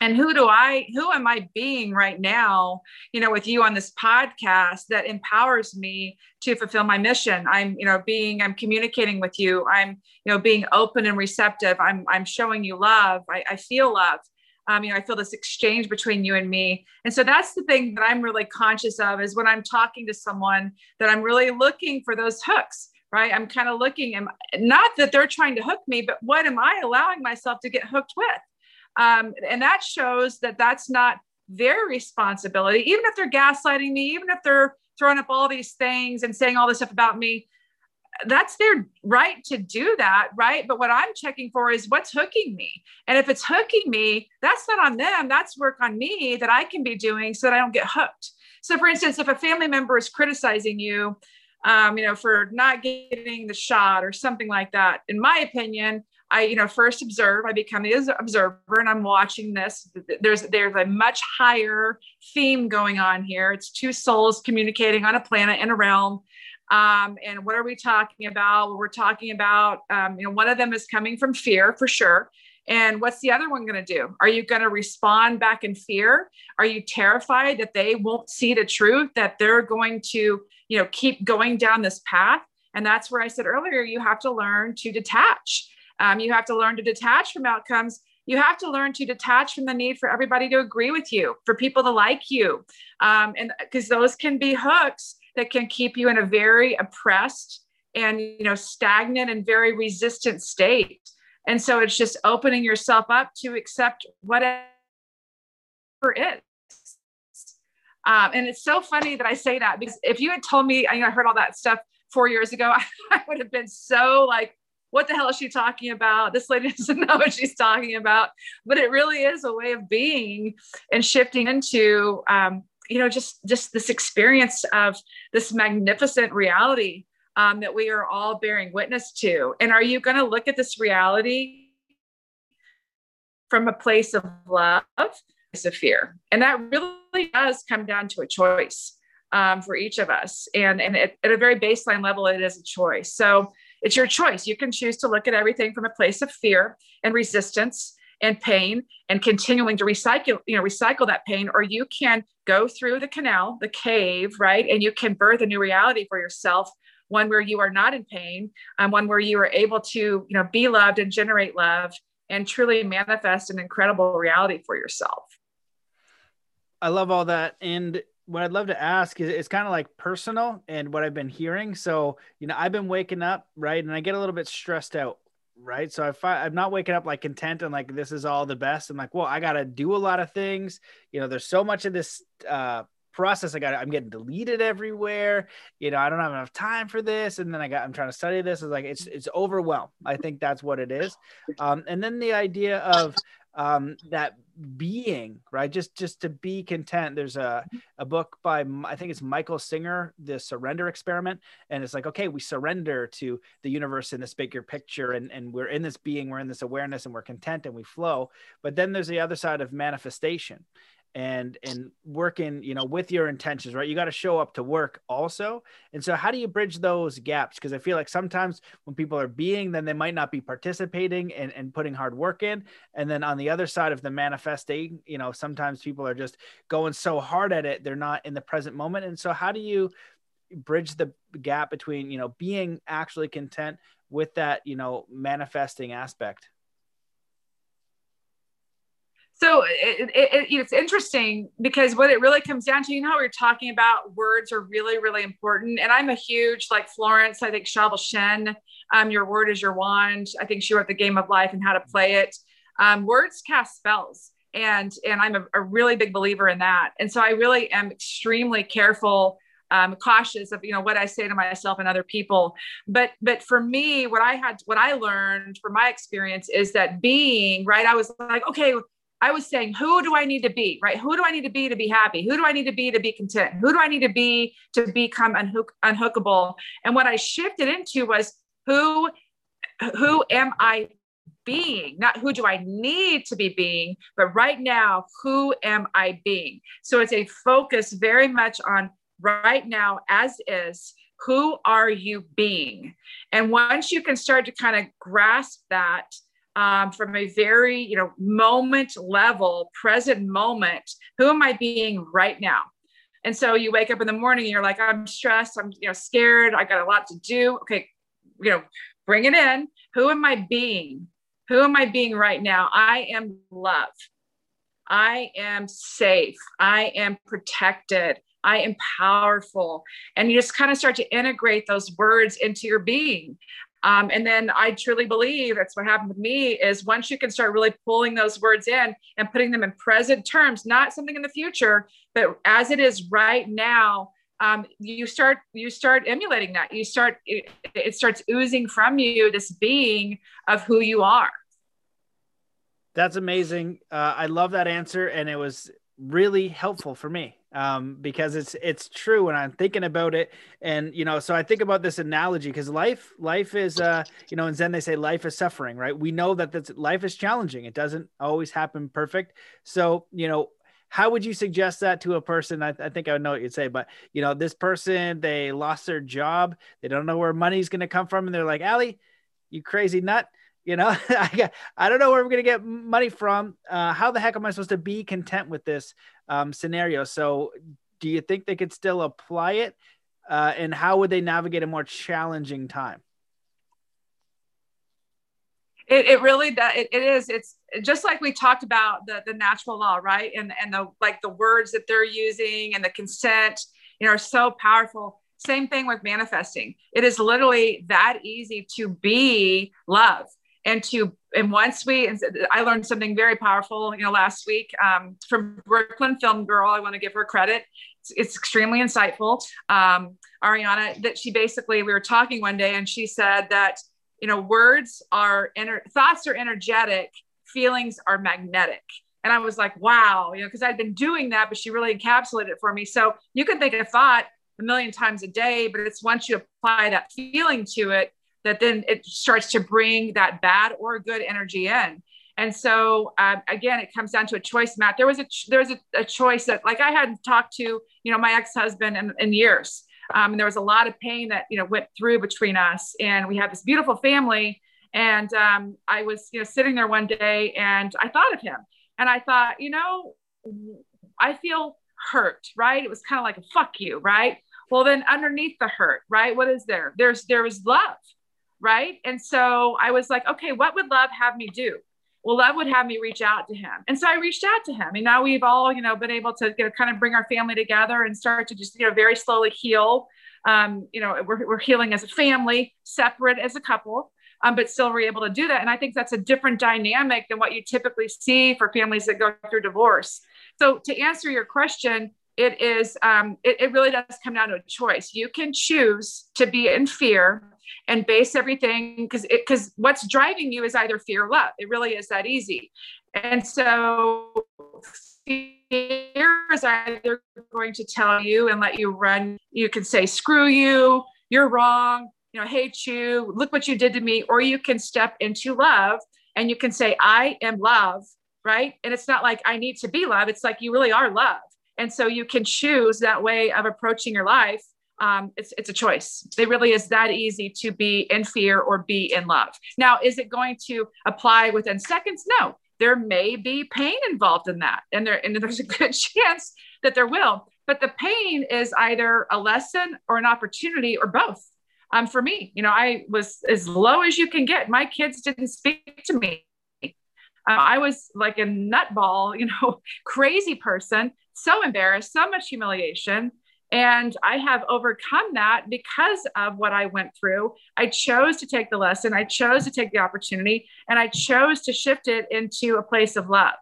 and who am I being right now, you know, with you on this podcast that empowers me to fulfill my mission. I'm, you know, being, I'm communicating with you. I'm, you know, being open and receptive. I'm showing you love. I feel love. You know, I feel this exchange between you and me. And so that's the thing that I'm really conscious of is when I'm talking to someone that I'm really looking for those hooks, right? I'm kind of looking, and not that they're trying to hook me, but what am I allowing myself to get hooked with? And that shows that that's not their responsibility. Even if they're gaslighting me, even if they're throwing up all these things and saying all this stuff about me, that's their right to do that, right? But what I'm checking for is what's hooking me. And if it's hooking me, that's not on them. That's work on me that I can be doing so that I don't get hooked. So for instance, if a family member is criticizing you, for not getting the shot or something like that. In my opinion, I first observe, I become the observer, and I'm watching this. There's a much higher theme going on here. It's two souls communicating on a planet in a realm. And what are we talking about? Well, we're talking about, one of them is coming from fear for sure. And what's the other one going to do? Are you going to respond back in fear? Are you terrified that they won't see the truth, that they're going to, keep going down this path? And that's where I said earlier, you have to learn to detach. You have to learn to detach from outcomes. You have to learn to detach from the need for everybody to agree with you, for people to like you. And because those can be hooks that can keep you in a very oppressed and, stagnant and very resistant state. And so it's just opening yourself up to accept whatever is. And it's so funny that I say that, because if you had told me, I heard all that stuff 4 years ago, I would have been so like, what the hell is she talking about? This lady doesn't know what she's talking about, but it really is a way of being and shifting into, just this experience of this magnificent reality that we are all bearing witness to. And are you going to look at this reality from a place of love, a place of fear? And that really does come down to a choice for each of us. And at a very baseline level, it is a choice. So it's your choice. You can choose to look at everything from a place of fear and resistance and pain and continuing to recycle that pain, or you can go through the canal, the cave, right? And you can birth a new reality for yourself, one where you are not in pain, one where you are able to, be loved and generate love and truly manifest an incredible reality for yourself. I love all that. And what I'd love to ask is, it's kind of like personal and what I've been hearing. So, I've been waking up, right? And I get a little bit stressed out, right? So I'm not waking up like content and like, this is all the best. I'm like, well, I got to do a lot of things. There's so much of this, process. I'm getting deleted everywhere. I don't have enough time for this. And then I'm trying to study this. It's like, it's overwhelm. I think that's what it is. And then the idea of, that being, right? Just to be content. There's a book by, I think it's Michael Singer, The Surrender Experiment. And it's like, okay, we surrender to the universe in this bigger picture. And we're in this being, we're in this awareness, and we're content and we flow. But then there's the other side of manifestation. And working, with your intentions, right? You got to show up to work also. And so how do you bridge those gaps? Because I feel like sometimes when people are being, then they might not be participating and putting hard work in. And then on the other side of the manifesting, sometimes people are just going so hard at it, they're not in the present moment. And so how do you bridge the gap between, being actually content with that, manifesting aspect? So it's interesting, because what it really comes down to, how we're talking about words are really, really important. And I'm a huge, like Florence, I think Shabel Shen, your word is your wand. I think she wrote The Game of Life and How to Play It. Words cast spells. And I'm a really big believer in that. And so I really am extremely careful, cautious of, what I say to myself and other people. But for me, what I learned from my experience is that being, right, I was like, okay, I was saying, who do I need to be, right? Who do I need to be happy? Who do I need to be content? Who do I need to become unhookable? And what I shifted into was who am I being? Not who do I need to be being, but right now, who am I being? So it's a focus very much on right now as is. Who are you being? And once you can start to kind of grasp that, from a very, moment level, present moment, who am I being right now? And so you wake up in the morning, you're like, I'm stressed. I'm, scared. I got a lot to do. Okay. Bring it in. Who am I being? Who am I being right now? I am love. I am safe. I am protected. I am powerful. And you just kind of start to integrate those words into your being. And then I truly believe that's what happened with me is once you can start really pulling those words in and putting them in present terms, not something in the future, but as it is right now, you start emulating that. It starts oozing from you, this being of who you are. That's amazing. I love that answer. And it was really helpful for me. because it's true when I'm thinking about it. And, you know, so I think about this analogy, because life is, you know, in Zen, they say life is suffering, right? We know that life is challenging. It doesn't always happen perfect. So, you know, how would you suggest that to a person? I think I would know what you'd say, but, you know, this person, they lost their job. They don't know where money's going to come from. And they're like, Ali, you crazy nut. You know, I don't know where we're going to get money from. How the heck am I supposed to be content with this scenario? So do you think they could still apply it? And how would they navigate a more challenging time? It really does. It is. It's just like we talked about the natural law, right? And the, like, the words that they're using and the consent, you know, are so powerful. Same thing with manifesting. It is literally that easy to be love. And once I learned something very powerful, you know, last week from Brooklyn Film Girl. I want to give her credit. It's extremely insightful. Ariana, that she basically, we were talking one day and she said that, you know, words are, thoughts are energetic, feelings are magnetic. And I was like, wow, you know, because I'd been doing that, but she really encapsulated it for me. So you can think a thought a million times a day, but it's once you apply that feeling to it, that then it starts to bring that bad or good energy in. And so again, it comes down to a choice, Matt. There was a choice that, like, I hadn't talked to, you know, my ex-husband in years. And there was a lot of pain that, you know, went through between us, and we had this beautiful family. And I was, you know, sitting there one day and I thought of him, and I thought, you know, I feel hurt, right? It was kind of like a fuck you, right? Well, then underneath the hurt, right? What is there? There is love. Right. And so I was like, okay, what would love have me do? Well, love would have me reach out to him. And so I reached out to him, and now we've all, you know, been able to, you know, kind of bring our family together and start to just, you know, very slowly heal. You know, we're healing as a family, separate as a couple, but still we're able to do that. And I think that's a different dynamic than what you typically see for families that go through divorce. So to answer your question, it is, it really does come down to a choice. You can choose to be in fear and base everything, because what's driving you is either fear or love. It really is that easy. And so fear is either going to tell you and let you run. You can say, screw you, you're wrong, you know, hate you, look what you did to me. Or you can step into love and you can say, I am love, right? And it's not like I need to be love. It's like you really are love. And so you can choose that way of approaching your life. It's a choice. It really is that easy to be in fear or be in love. Now, is it going to apply within seconds? No, there may be pain involved in that. And there's a good chance that there will, but the pain is either a lesson or an opportunity or both. For me, you know, I was as low as you can get. My kids didn't speak to me. I was like a nutball, you know, crazy person, so embarrassed, so much humiliation. And I have overcome that because of what I went through. I chose to take the lesson. I chose to take the opportunity, and I chose to shift it into a place of love.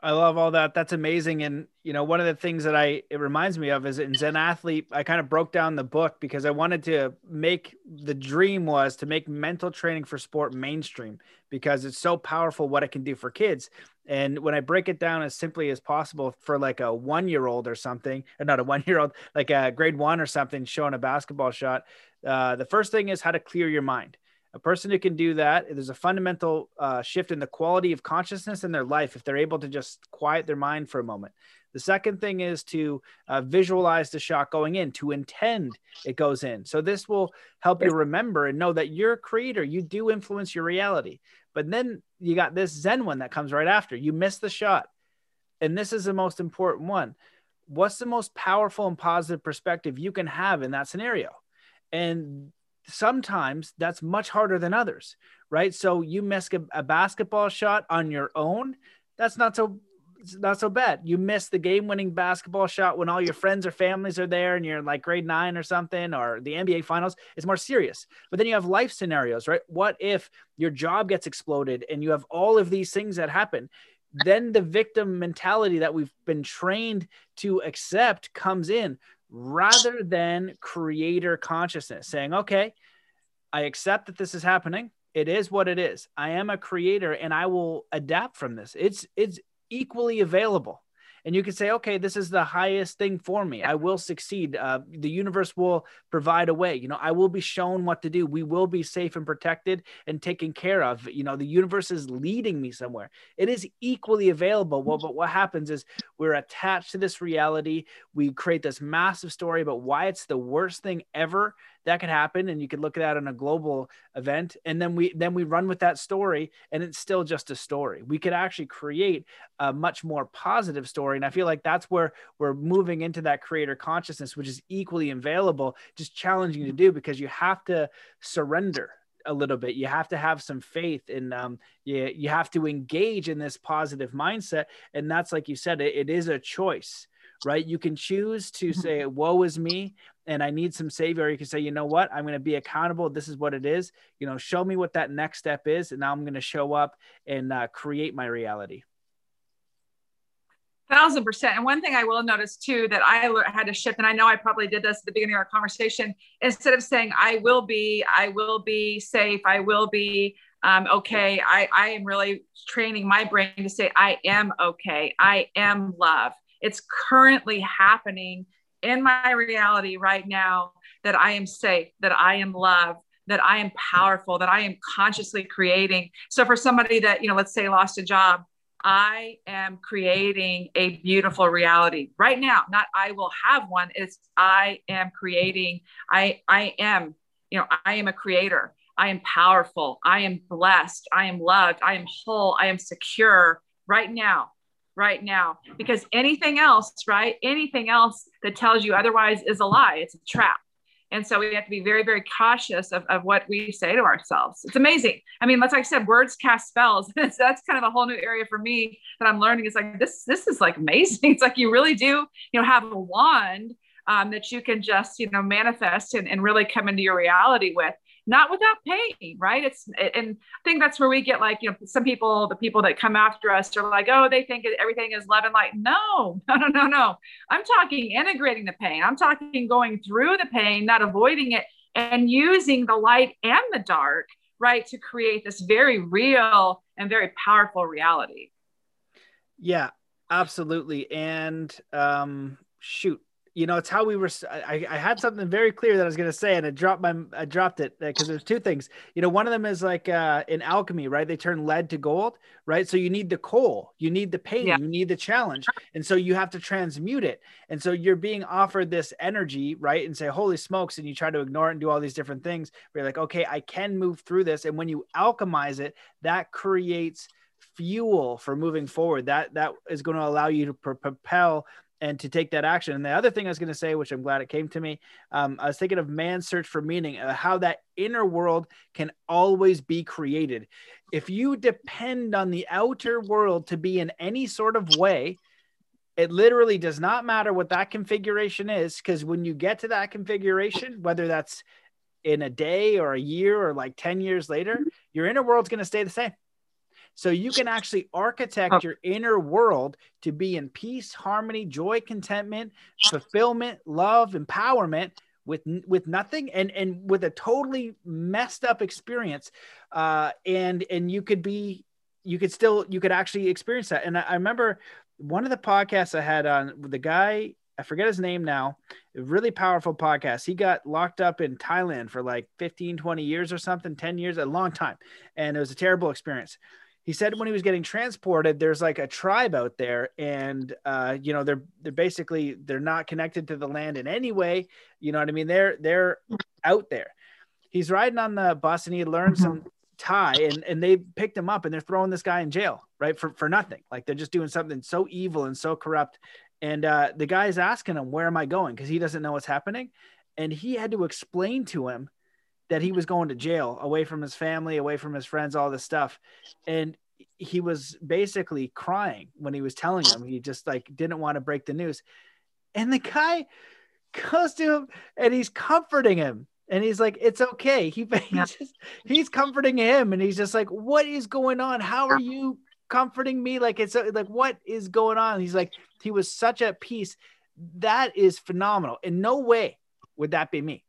I love all that. That's amazing. And, you know, one of the things that it reminds me of is in Zen Athlete, I kind of broke down the book because I wanted to make, the dream was to make mental training for sport mainstream, because it's so powerful what it can do for kids. And when I break it down as simply as possible for like a 1-year-old or something, or not a 1-year-old, like a grade one or something showing a basketball shot. The first thing is how to clear your mind. A person who can do that, there's a fundamental shift in the quality of consciousness in their life if they're able to just quiet their mind for a moment. The second thing is to visualize the shot going in, to intend it goes in. So this will help you remember and know that you're a creator. You do influence your reality. But then you got this Zen one that comes right after. You miss the shot. And this is the most important one. What's the most powerful and positive perspective you can have in that scenario? And sometimes that's much harder than others, right? So you miss a basketball shot on your own. That's not so bad. You miss the game-winning basketball shot when all your friends or families are there and you're in like grade 9 or something, or the NBA finals. It's more serious. But then you have life scenarios, right? What if your job gets exploded and you have all of these things that happen? Then the victim mentality that we've been trained to accept comes in, rather than creator consciousness saying, okay, I accept that this is happening. It is what it is. I am a creator and I will adapt from this. It's equally available. and you can say, okay, this is the highest thing for me. I will succeed. The universe will provide a way. You know, I will be shown what to do. We will be safe and protected and taken care of. You know, the universe is leading me somewhere. It is equally available. Well, but what happens is we're attached to this reality. We create this massive story about why it's the worst thing ever that could happen. And you could look at that in a global event. And then we run with that story, and it's still just a story. We could actually create a much more positive story. And I feel like that's where we're moving into that creator consciousness, which is equally available, just challenging to do, because you have to surrender a little bit. You have to have some faith, and you have to engage in this positive mindset. And that's, like you said, it is a choice, right? You can choose to say, woe is me, and I need some savior. Or you can say, you know what, I'm going to be accountable. This is what it is. You know, show me what that next step is. And now I'm going to show up and create my reality. 1000%. And one thing I will notice too, that I had to shift. And I know I probably did this at the beginning of our conversation, instead of saying, I will be safe. I will be okay. I am really training my brain to say, I am okay. I am love. It's currently happening in my reality right now, that I am safe, that I am loved, that I am powerful, that I am consciously creating. So for somebody that, you know, let's say lost a job, I am creating a beautiful reality right now. Not I will have one. It's I am creating. I am, you know, I am a creator. I am powerful. I am blessed. I am loved. I am whole. I am secure right now. Right now, because anything else, right? Anything else that tells you otherwise is a lie. It's a trap. And so we have to be very, very cautious of what we say to ourselves. It's amazing. I mean, like I said, words cast spells. So that's kind of a whole new area for me that I'm learning. It's like, this is like amazing. It's like, you really do, you know, have a wand that you can just, you know, manifest and really come into your reality with. Not without pain, right? And I think that's where we get, like, you know, some people, the people that come after us are like, oh, they think everything is love and light. No. I'm talking integrating the pain. I'm talking going through the pain, not avoiding it, and using the light and the dark, right, to create this very real and very powerful reality. Yeah, absolutely. And shoot. You know, it's how we were. I had something very clear that I was going to say, and I dropped it because there's two things. You know, one of them is like in alchemy, right? They turn lead to gold, right? So you need the coal, you need the pain, yeah. You need the challenge. And so you have to transmute it. And so you're being offered this energy, right? And say, holy smokes. And you try to ignore it and do all these different things. You're like, okay, I can move through this. And when you alchemize it, that creates fuel for moving forward. That is going to allow you to propel and to take that action. And the other thing I was going to say, which I'm glad it came to me, I was thinking of man's search for meaning, how that inner world can always be created. If you depend on the outer world to be in any sort of way, it literally does not matter what that configuration is, because when you get to that configuration, whether that's in a day or a year or like 10 years later, your inner world's going to stay the same. So you can actually architect your inner world to be in peace, harmony, joy, contentment, fulfillment, love, empowerment with nothing and with a totally messed up experience. And you could actually experience that. And I remember one of the podcasts I had on the guy, I forget his name now, a really powerful podcast. He got locked up in Thailand for like 15, 20 years or something, 10 years, a long time. And it was a terrible experience. He said when he was getting transported, there's like a tribe out there, and you know, they're basically, they're not connected to the land in any way. You know what I mean? They're out there. He's riding on the bus and he learned some Thai, and they picked him up and they're throwing this guy in jail, right? For nothing. Like, they're just doing something so evil and so corrupt. And the guy's asking him, where am I going? Because he doesn't know what's happening. And he had to explain to him that he was going to jail, away from his family, away from his friends, all this stuff. And he was basically crying when he was telling him. He just like didn't want to break the news. And the guy goes to him and he's comforting him. And he's like, it's okay. He's comforting him. And he's just like, what is going on? How are you comforting me? Like, it's like, what is going on? He's like, he was such at peace. That is phenomenal. In no way would that be me.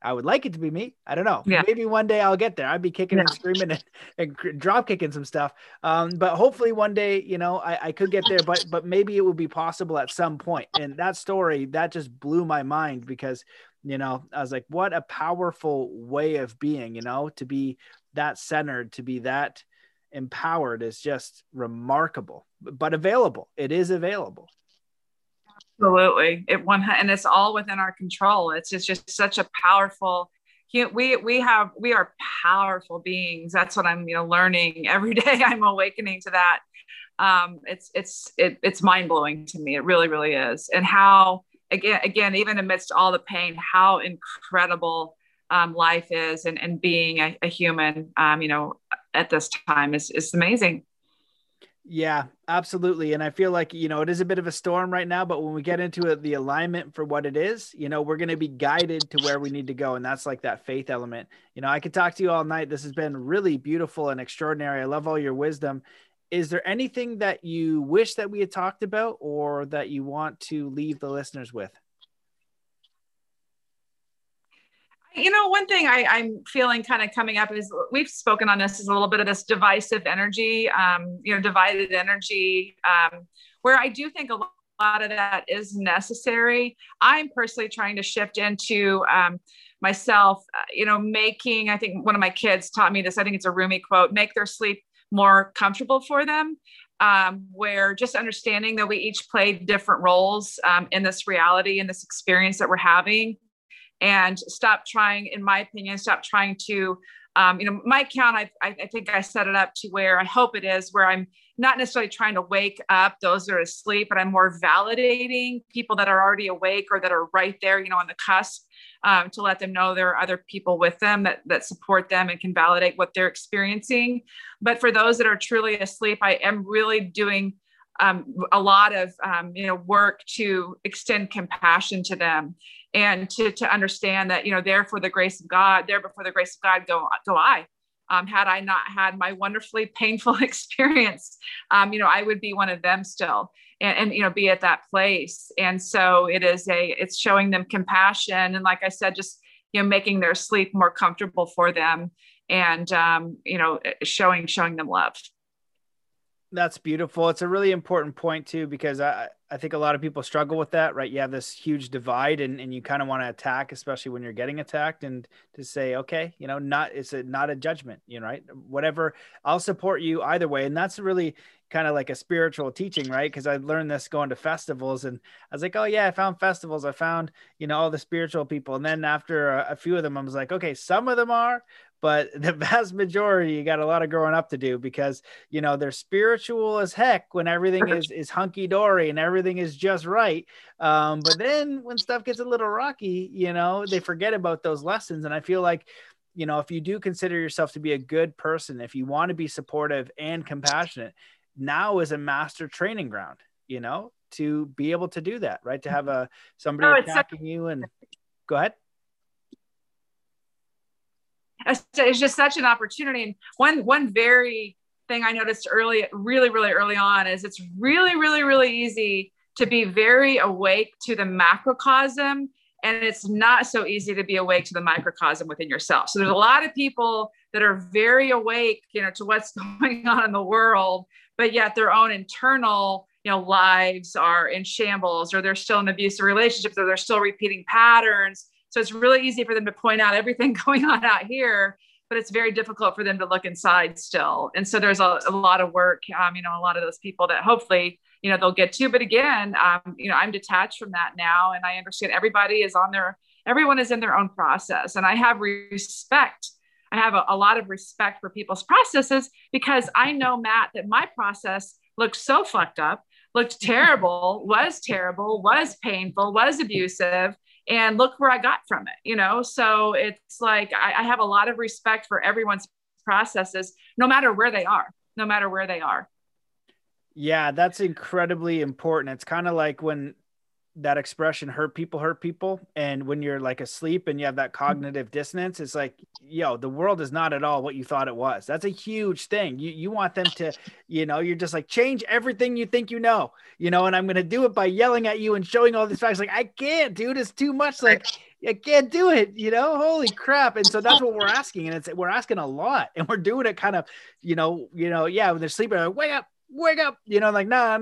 I would like it to be me. I don't know. Yeah. Maybe one day I'll get there. I'd be kicking and screaming and drop kicking some stuff. But hopefully one day, you know, I could get there, but maybe it will be possible at some point. And that story, that just blew my mind because, you know, I was like, what a powerful way of being, you know, to be that centered, to be that empowered is just remarkable, but available. It is available. Absolutely. And it's all within our control. It's just such a powerful, we are powerful beings. That's what I'm, you know, learning every day. I'm awakening to that. It's mind blowing to me. It really, really is. And how, again, even amidst all the pain, how incredible life is and being a human, you know, at this time is amazing. Yeah, absolutely. And I feel like, you know, it is a bit of a storm right now, but when we get into the alignment for what it is, you know, we're going to be guided to where we need to go. And that's like that faith element. You know, I could talk to you all night. This has been really beautiful and extraordinary. I love all your wisdom. Is there anything that you wish that we had talked about or that you want to leave the listeners with? You know, one thing I'm feeling kind of coming up is we've spoken on this is a little bit of this divisive energy, you know, divided energy, where I do think a lot of that is necessary. I'm personally trying to shift into myself, you know, making, I think one of my kids taught me this, I think it's a Rumi quote, make their sleep more comfortable for them. Where just understanding that we each play different roles in this reality and this experience that we're having. And stop trying, in my opinion, stop trying to, you know, my account, I think I set it up to where I hope it is where I'm not necessarily trying to wake up those that are asleep, but I'm more validating people that are already awake or that are right there, you know, on the cusp, to let them know there are other people with them that support them and can validate what they're experiencing. But for those that are truly asleep, I am really doing a lot of, you know, work to extend compassion to them and to understand that, you know, there before the grace of God, go I, had I not had my wonderfully painful experience, you know, I would be one of them still and, you know, be at that place. And so it's showing them compassion. And like I said, just, you know, making their sleep more comfortable for them and, you know, showing them love. That's beautiful. It's a really important point too, because I think a lot of people struggle with that, right? You have this huge divide and you kind of want to attack, especially when you're getting attacked, and to say, okay, you know, it's not a judgment, you know, right? Whatever, I'll support you either way. And that's really kind of like a spiritual teaching, right? Because I learned this going to festivals and I was like, oh yeah, I found festivals. I found, you know, all the spiritual people. And then after a few of them, I was like, okay, some of them are, but the vast majority, you got a lot of growing up to do because, you know, they're spiritual as heck when everything is hunky-dory and everything is just right. But then when stuff gets a little rocky, you know, they forget about those lessons. And I feel like, you know, if you do consider yourself to be a good person, if you want to be supportive and compassionate, now is a master training ground, you know, to be able to do that, right? To have somebody attacking you and go ahead. It's just such an opportunity. And one very thing I noticed early, really, really early on is it's really, really, really easy to be very awake to the macrocosm. And it's not so easy to be awake to the microcosm within yourself. So there's a lot of people that are very awake, you know, to what's going on in the world, but yet their own internal, you know, lives are in shambles, or they're still in abusive relationships, or they're still repeating patterns. So it's really easy for them to point out everything going on out here, but it's very difficult for them to look inside still. And so there's a lot of work, you know, a lot of those people that hopefully, you know, they'll get to, but again, you know, I'm detached from that now. And I understand everyone is in their own process. And I have respect. I have a lot of respect for people's processes because I know, Matt, that my process looked so fucked up, looked terrible, was painful, was abusive. And look where I got from it, you know? So it's like, I have a lot of respect for everyone's processes, no matter where they are. Yeah, that's incredibly important. It's kind of like when that expression, hurt people. And when you're like asleep and you have that cognitive dissonance, it's like, yo, the world is not at all what you thought it was. That's a huge thing. You want them to, you know, you're just like, change everything you think, you know, and I'm going to do it by yelling at you and showing all these facts. Like, I can't, dude, it's too much. Like, I can't do it, you know, holy crap. And so that's what we're asking. And it's, we're asking a lot, and we're doing it kind of, you know, yeah, when they're sleeping, like, wake up, you know, like, no,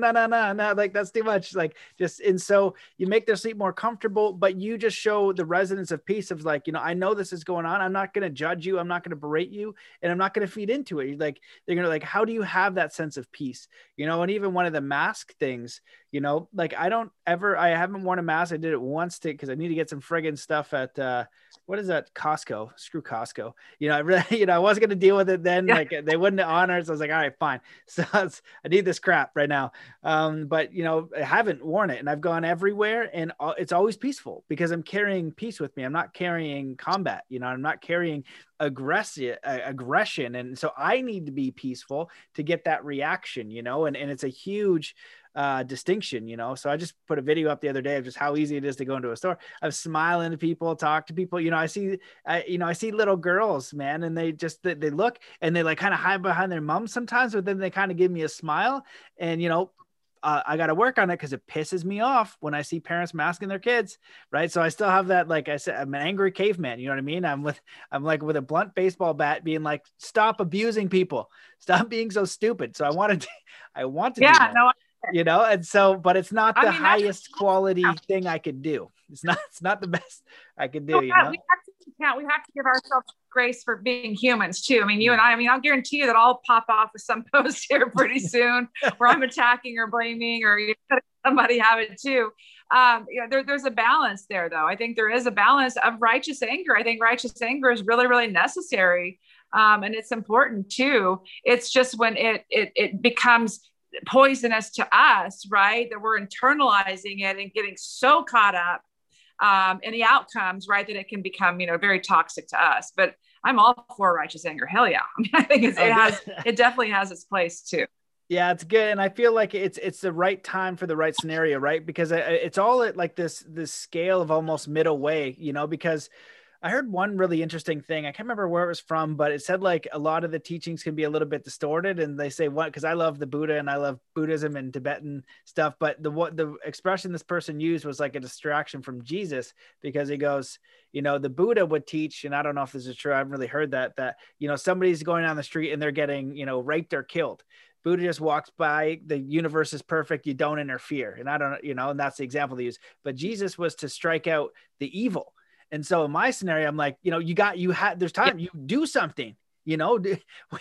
like that's too much. Like just, and so you make their sleep more comfortable, but you just show the resonance of peace of like, you know, I know this is going on. I'm not going to judge you. I'm not going to berate you, and I'm not going to feed into it. You're like, they're going to like, how do you have that sense of peace? You know, and even one of the mask things, you know, like I haven't worn a mask. I did it once because I need to get some friggin' stuff at, what is that? Costco. Screw Costco. You know, I wasn't going to deal with it then. Yeah. Like they wouldn't honor it. So I was like, all right, fine. So I need this crap right now. But you know, I haven't worn it, and I've gone everywhere, and it's always peaceful because I'm carrying peace with me. I'm not carrying combat, you know, I'm not carrying aggression. And so I need to be peaceful to get that reaction, you know, and it's a huge, distinction, you know. So I just put a video up the other day of just how easy it is to go into a store. I'm smiling to people, talk to people, you know, I see little girls, man, and they look and they like kind of hide behind their mom sometimes, but then they kind of give me a smile. And, you know, I got to work on it because it pisses me off when I see parents masking their kids. Right. So I still have that. Like I said, I'm an angry caveman. You know what I mean? I'm like with a blunt baseball bat being like, stop abusing people. Stop being so stupid. So I want to. Yeah. Do that. No, you know, and so, but it's not the highest quality thing I could do. It's not the best I could do. No, you know? We have to give ourselves grace for being humans too. I mean, you and I'll guarantee you that I'll pop off with some post here pretty soon where I'm attacking or blaming, or you know, somebody have it too. You know, there's a balance there though. I think there is a balance of righteous anger. I think righteous anger is really, really necessary. And it's important too. It's just when it becomes poisonous to us, right? That we're internalizing it and getting so caught up in the outcomes, right? That it can become, you know, very toxic to us. But I'm all for righteous anger. Hell yeah. I mean, I think it definitely has its place too. Yeah, it's good. And I feel like it's the right time for the right scenario, right? Because it's all at like this scale of almost middle way, you know, because I heard one really interesting thing. I can't remember where it was from, but it said like a lot of the teachings can be a little bit distorted. And they say what, because I love the Buddha and I love Buddhism and Tibetan stuff. But the expression this person used was like a distraction from Jesus, because he goes, you know, the Buddha would teach, and I don't know if this is true, I haven't really heard that, you know, somebody's going down the street and they're getting, you know, raped or killed. Buddha just walks by, the universe is perfect, you don't interfere. And I don't, you know, and that's the example they use. But Jesus was to strike out the evil. And so in my scenario, I'm like, you know, there's time, you do something, you know,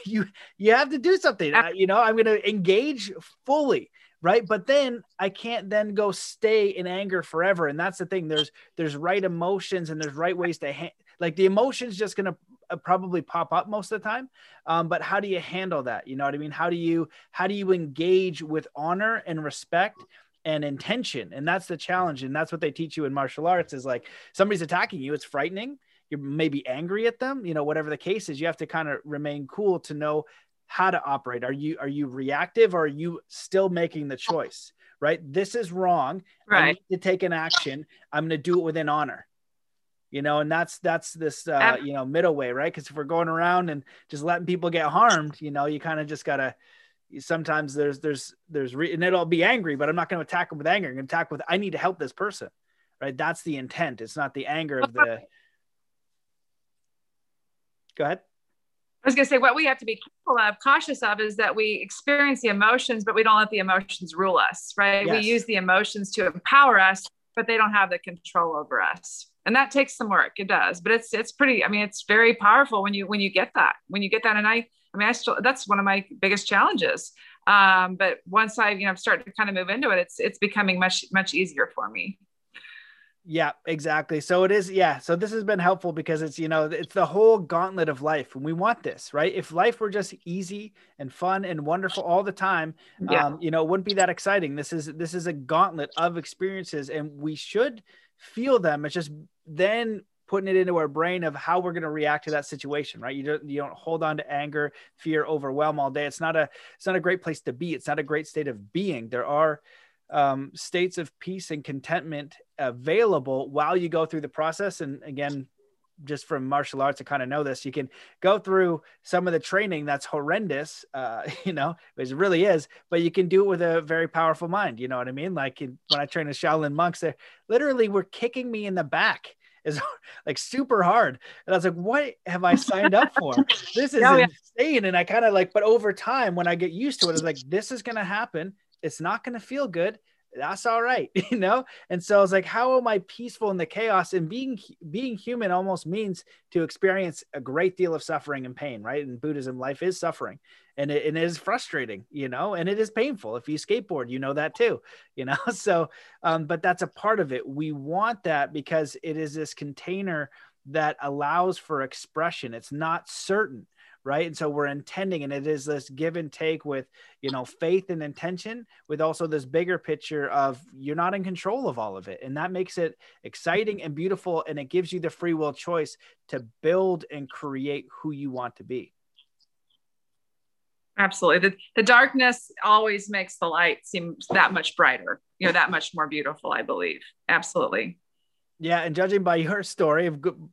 you have to do something, you know, I'm going to engage fully. Right. But then I can't then go stay in anger forever. And that's the thing. There's right emotions, and there's right ways to like the emotion's just going to probably pop up most of the time. But how do you handle that? You know what I mean? How do you engage with honor and respect and intention? And that's the challenge. And that's what they teach you in martial arts, is like somebody's attacking you. It's frightening. You're maybe angry at them, you know, whatever the case is, you have to kind of remain cool to know how to operate. Are you reactive, or are you still making the choice, right? This is wrong. Right. I need to take an action. I'm going to do it within honor, you know, and that's this, you know, middle way, right? Cause if we're going around and just letting people get harmed, you know, you kind of just got to, sometimes and it'll be angry, but I'm not going to attack them with anger. I'm going to attack with, I need to help this person, right? That's the intent. It's not the anger of the, go ahead. I was going to say, what we have to be careful of, cautious of, is that we experience the emotions, but we don't let the emotions rule us, right? Yes. We use the emotions to empower us, but they don't have the control over us. And that takes some work. It does, but it's pretty, I mean, it's very powerful when you get that. And I mean, that's one of my biggest challenges. But once I, you know, started to kind of move into it, it's becoming much, much easier for me. Yeah, exactly. So it is. Yeah. So this has been helpful because it's, you know, it's the whole gauntlet of life, and we want this, right? If life were just easy and fun and wonderful all the time, yeah. You know, it wouldn't be that exciting. This is a gauntlet of experiences, and we should feel them. It's just then putting it into our brain of how we're going to react to that situation, right? You don't hold on to anger, fear, overwhelm all day. It's not a great place to be. It's not a great state of being. There are states of peace and contentment available while you go through the process. And again, just from martial arts, I kind of know this, you can go through some of the training that's horrendous, it really is, but you can do it with a very powerful mind. You know what I mean? Like when I train the Shaolin monks, they literally were kicking me in the back. Is like super hard. And I was like, what have I signed up for? This is insane. And I kind of like, but over time, when I get used to it, it's like, this is going to happen. It's not going to feel good. That's all right. You know? And so I was like, how am I peaceful in the chaos? And being human almost means to experience a great deal of suffering and pain, right? In Buddhism, life is suffering and it is frustrating, and it is painful. If you skateboard, you know that too, So, but that's a part of it. We want that because it is this container that allows for expression. It's not certain. Right. And so we're intending, and it is this give and take with, faith and intention, with also this bigger picture of you're not in control of all of it. And that makes it exciting and beautiful. And it gives you the free will choice to build and create who you want to be. Absolutely. The darkness always makes the light seem that much brighter, that much more beautiful, I believe. Absolutely. Yeah. And judging by your story,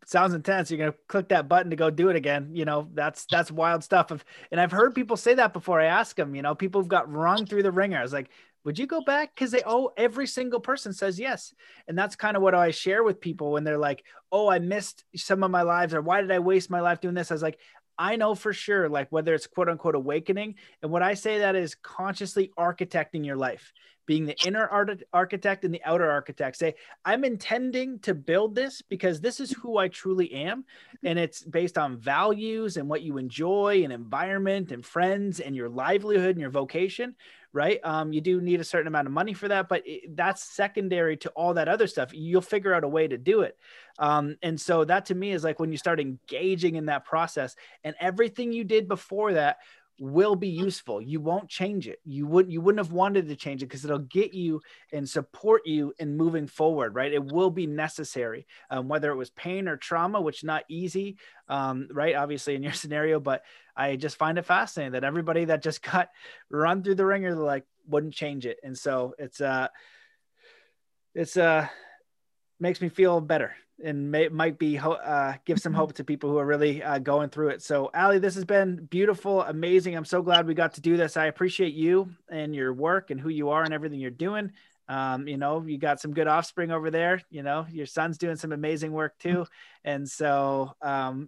sounds intense. You're going to click that button to go do it again. That's wild stuff. And I've heard people say that before. I ask them, people have got rung through the ringer. I was like, would you go back? Cause every single person says yes. And that's kind of what I share with people when they're like, oh, I missed some of my lives, or why did I waste my life doing this? I was like, I know for sure, like whether it's quote unquote awakening. And what I say that is consciously architecting your life, being the inner architect and the outer architect. Say, I'm intending to build this because this is who I truly am. And it's based on values and what you enjoy and environment and friends and your livelihood and your vocation, right? You do need a certain amount of money for that, but that's secondary to all that other stuff. You'll figure out a way to do it. And so that to me is like when you start engaging in that process, and everything you did before that will be useful. You won't change it. You wouldn't have wanted to change it because it'll get you and support you in moving forward, right? It will be necessary, whether it was pain or trauma, which not easy, right? Obviously in your scenario, but I just find it fascinating that everybody that just got run through the ringer, they're like, wouldn't change it. And so it's makes me feel better. And might be give some hope to people who are really going through it. So Ali, this has been beautiful, amazing. I'm so glad we got to do this. I appreciate you and your work and who you are and everything you're doing. You got some good offspring over there. Your son's doing some amazing work too. And so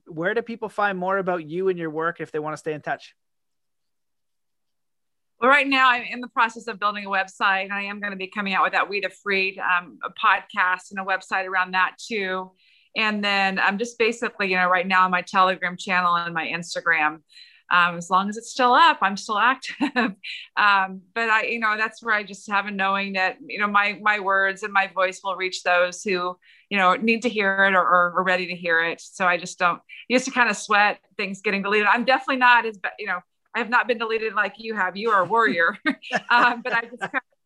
where do people find more about you and your work if they want to stay in touch? Well, right now I'm in the process of building a website, and I am going to be coming out with that We the Freed a podcast and a website around that too. And then I'm just basically, right now on my Telegram channel and my Instagram, as long as it's still up, I'm still active. But I, that's where I just have a knowing that, my words and my voice will reach those who, need to hear it or are ready to hear it. So I just don't used to kind of sweat things getting deleted. I'm definitely not as, I have not been deleted like you have. You are a warrior. But I just,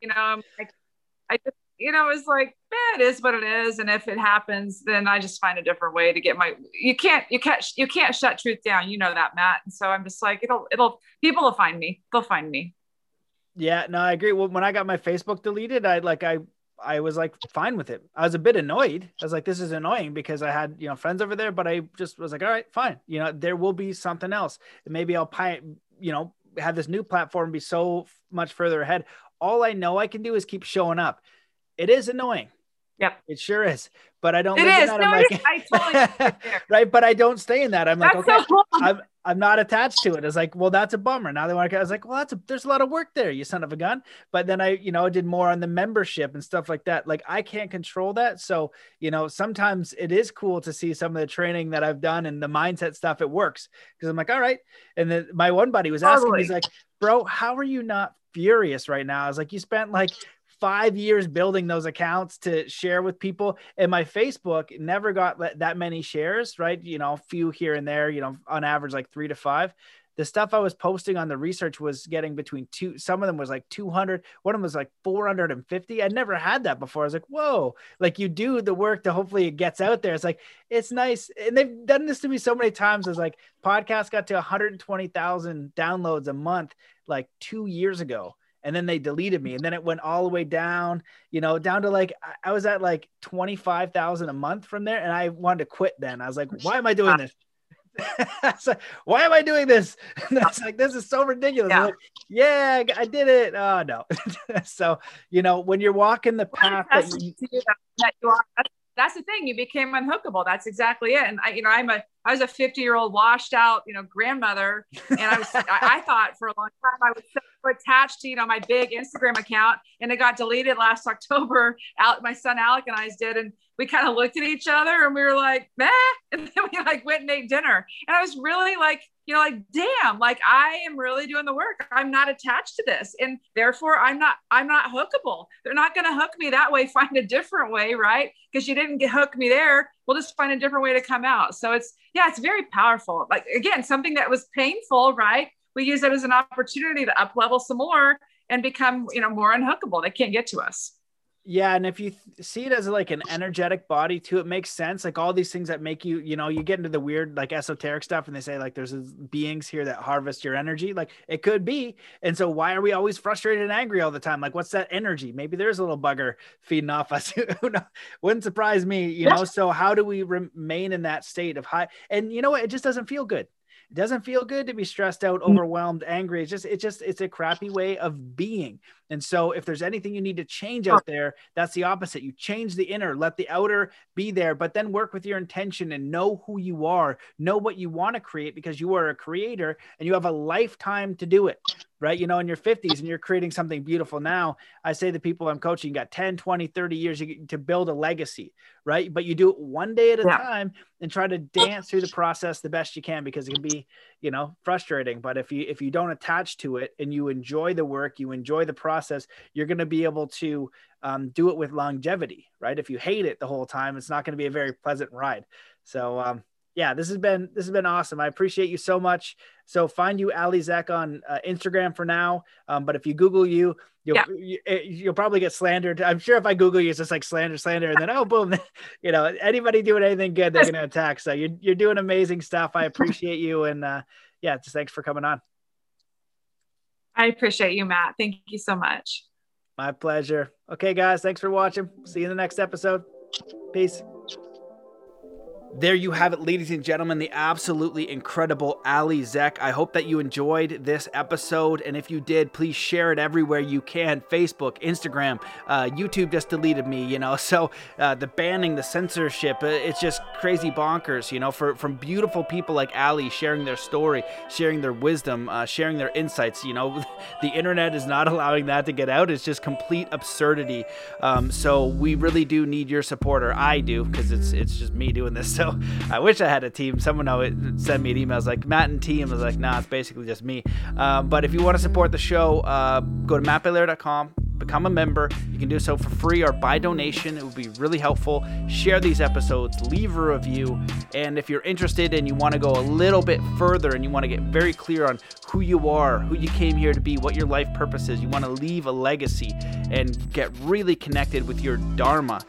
it's like, it is what it is. And if it happens, then I just find a different way to get my, you can't shut truth down. That, Matt. And so I'm just like, people will find me. They'll find me. Yeah, no, I agree. Well, when I got my Facebook deleted, I was like fine with it. I was a bit annoyed. I was like, this is annoying because I had, friends over there, but I just was like, all right, fine. There will be something else. And maybe I'll have this new platform be so much further ahead. All I know I can do is keep showing up. It is annoying. Yep. It sure is. But I don't, right. But I don't stay in that. I'm like, that's okay, so I'm not attached to it. It's like, well, that's a bummer. Now they want to, I was like, well, there's a lot of work there, you son of a gun. But then I, did more on the membership and stuff like that. Like I can't control that. So, sometimes it is cool to see some of the training that I've done and the mindset stuff. It works. Cause I'm like, all right. And then my one buddy was asking, he's like, bro, how are you not furious right now? I was like, you spent like 5 years building those accounts to share with people. And my Facebook never got that many shares, right? A few here and there, on average, like 3 to 5. The stuff I was posting on the research was getting between some of them was like 200. One of them was like 450. I'd never had that before. I was like, whoa, like you do the work to hopefully it gets out there. It's like, it's nice. And they've done this to me so many times. It's like podcast got to 120,000 downloads a month, like 2 years ago. And then they deleted me. And then it went all the way down, you know, down to like, I was at like 25,000 a month from there. And I wanted to quit then. I was like, why am I doing this? Why am I doing this? And I was like, this is so ridiculous. Yeah, like, yeah, I did it. Oh no. So, you know, when you're walking the path that's the thing, you became unhookable. That's exactly it. And I, you know, I was a 50-year-old washed out, you know, grandmother. And I was, I thought for a long time I was so attached to, you know, my big Instagram account, and it got deleted last October. My son, Alec, and I did. And we kind of looked at each other and we were like, meh. And then we like went and ate dinner. And I was really like, you know, like, damn, like I am really doing the work. I'm not attached to this. And therefore I'm not hookable. They're not going to hook me that way. Find a different way. Right. Cause you didn't hook me there. We'll just find a different way to come out. So it's, yeah, it's very powerful. Like, again, something that was painful, right? We use it as an opportunity to up level some more and become, you know, more unhookable. They can't get to us. Yeah. And if you see it as like an energetic body too, it makes sense. Like all these things that make you, you know, you get into the weird, like esoteric stuff and they say like, there's beings here that harvest your energy. Like it could be. And so why are we always frustrated and angry all the time? Like what's that energy? Maybe there's a little bugger feeding off us. Wouldn't surprise me, you know? So how do we remain in that state of high? And you know what? It just doesn't feel good. It doesn't feel good to be stressed out, overwhelmed, angry. It's a crappy way of being. And so if there's anything you need to change out there, that's the opposite. You change the inner, let the outer be there, but then work with your intention and know who you are, know what you want to create, because you are a creator and you have a lifetime to do it, right? You know, in your 50s and you're creating something beautiful now. I say to people I'm coaching, you got 10, 20, 30 years to build a legacy, right? But you do it one day at a time and try to dance through the process the best you can, because it can be, you know, frustrating. But if you don't attach to it and you enjoy the work, you enjoy the process, you're going to be able to do it with longevity, right? If you hate it the whole time, it's not going to be a very pleasant ride. So yeah, this has been awesome. I appreciate you so much. So find you, Ali Zeck, on Instagram for now. But if you Google you, you'll probably get slandered. I'm sure if I Google you, it's just like slander. And then, oh, boom, you know, anybody doing anything good, they're going to attack. So you're doing amazing stuff. I appreciate you. And yeah, just thanks for coming on. I appreciate you, Matt. Thank you so much. My pleasure. Okay, guys, thanks for watching. See you in the next episode. Peace. There you have it, ladies and gentlemen, the absolutely incredible Ali Zeck. I hope that you enjoyed this episode. And if you did, please share it everywhere you can. Facebook, Instagram, YouTube just deleted me, you know. So the banning, the censorship, it's just crazy bonkers, you know, from beautiful people like Ali sharing their story, sharing their wisdom, sharing their insights. You know, the internet is not allowing that to get out. It's just complete absurdity. So we really do need your support, or I do, because it's just me doing this. So I wish I had a team. Someone would send me an email. I was like, Matt and team. I was like, nah, it's basically just me. But if you want to support the show, go to mattbelair.com, become a member. You can do so for free or by donation. It would be really helpful. Share these episodes, leave a review. And if you're interested and you want to go a little bit further and you want to get very clear on who you are, who you came here to be, what your life purpose is, you want to leave a legacy and get really connected with your Dharma,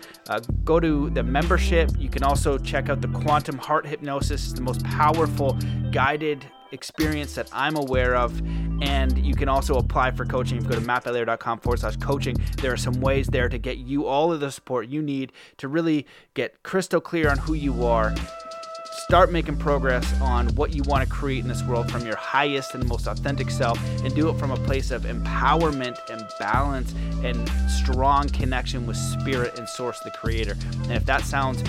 go to the membership. You can also check out the Quantum Heart Hypnosis, the most powerful guided experience that I'm aware of. And you can also apply for coaching. If you go to mattbelair.com/coaching, there are some ways there to get you all of the support you need to really get crystal clear on who you are, start making progress on what you want to create in this world from your highest and most authentic self, and do it from a place of empowerment and balance and strong connection with spirit and source, the creator. And if that sounds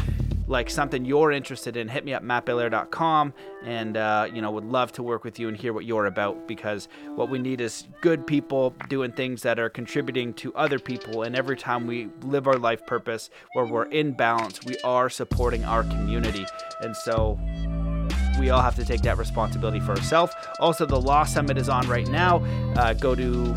like something you're interested in, hit me up, mattbelair.com, and you know, would love to work with you and hear what you're about, because what we need is good people doing things that are contributing to other people. And every time we live our life purpose where we're in balance, we are supporting our community. And so we all have to take that responsibility for ourselves. Also, the Law Summit is on right now. Go to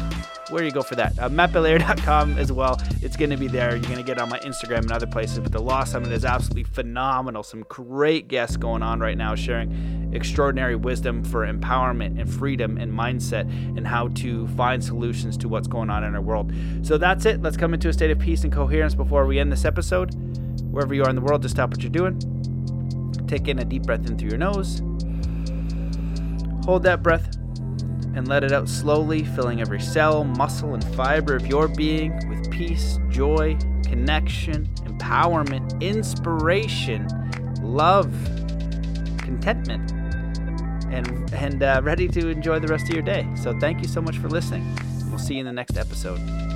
where you go for that, mattbelair.com as well. It's going to be there. You're going to get on my Instagram and other places, but the Law Summit is absolutely phenomenal. Some great guests going on right now, sharing extraordinary wisdom for empowerment and freedom and mindset and how to find solutions to what's going on in our world. So that's it. Let's come into a state of peace and coherence before we end this episode. Wherever you are in the world, just stop what you're doing. Take in a deep breath in through your nose. Hold that breath. and let it out slowly, filling every cell, muscle, and fiber of your being with peace, joy, connection, empowerment, inspiration, love, contentment, and ready to enjoy the rest of your day. So thank you so much for listening. We'll see you in the next episode.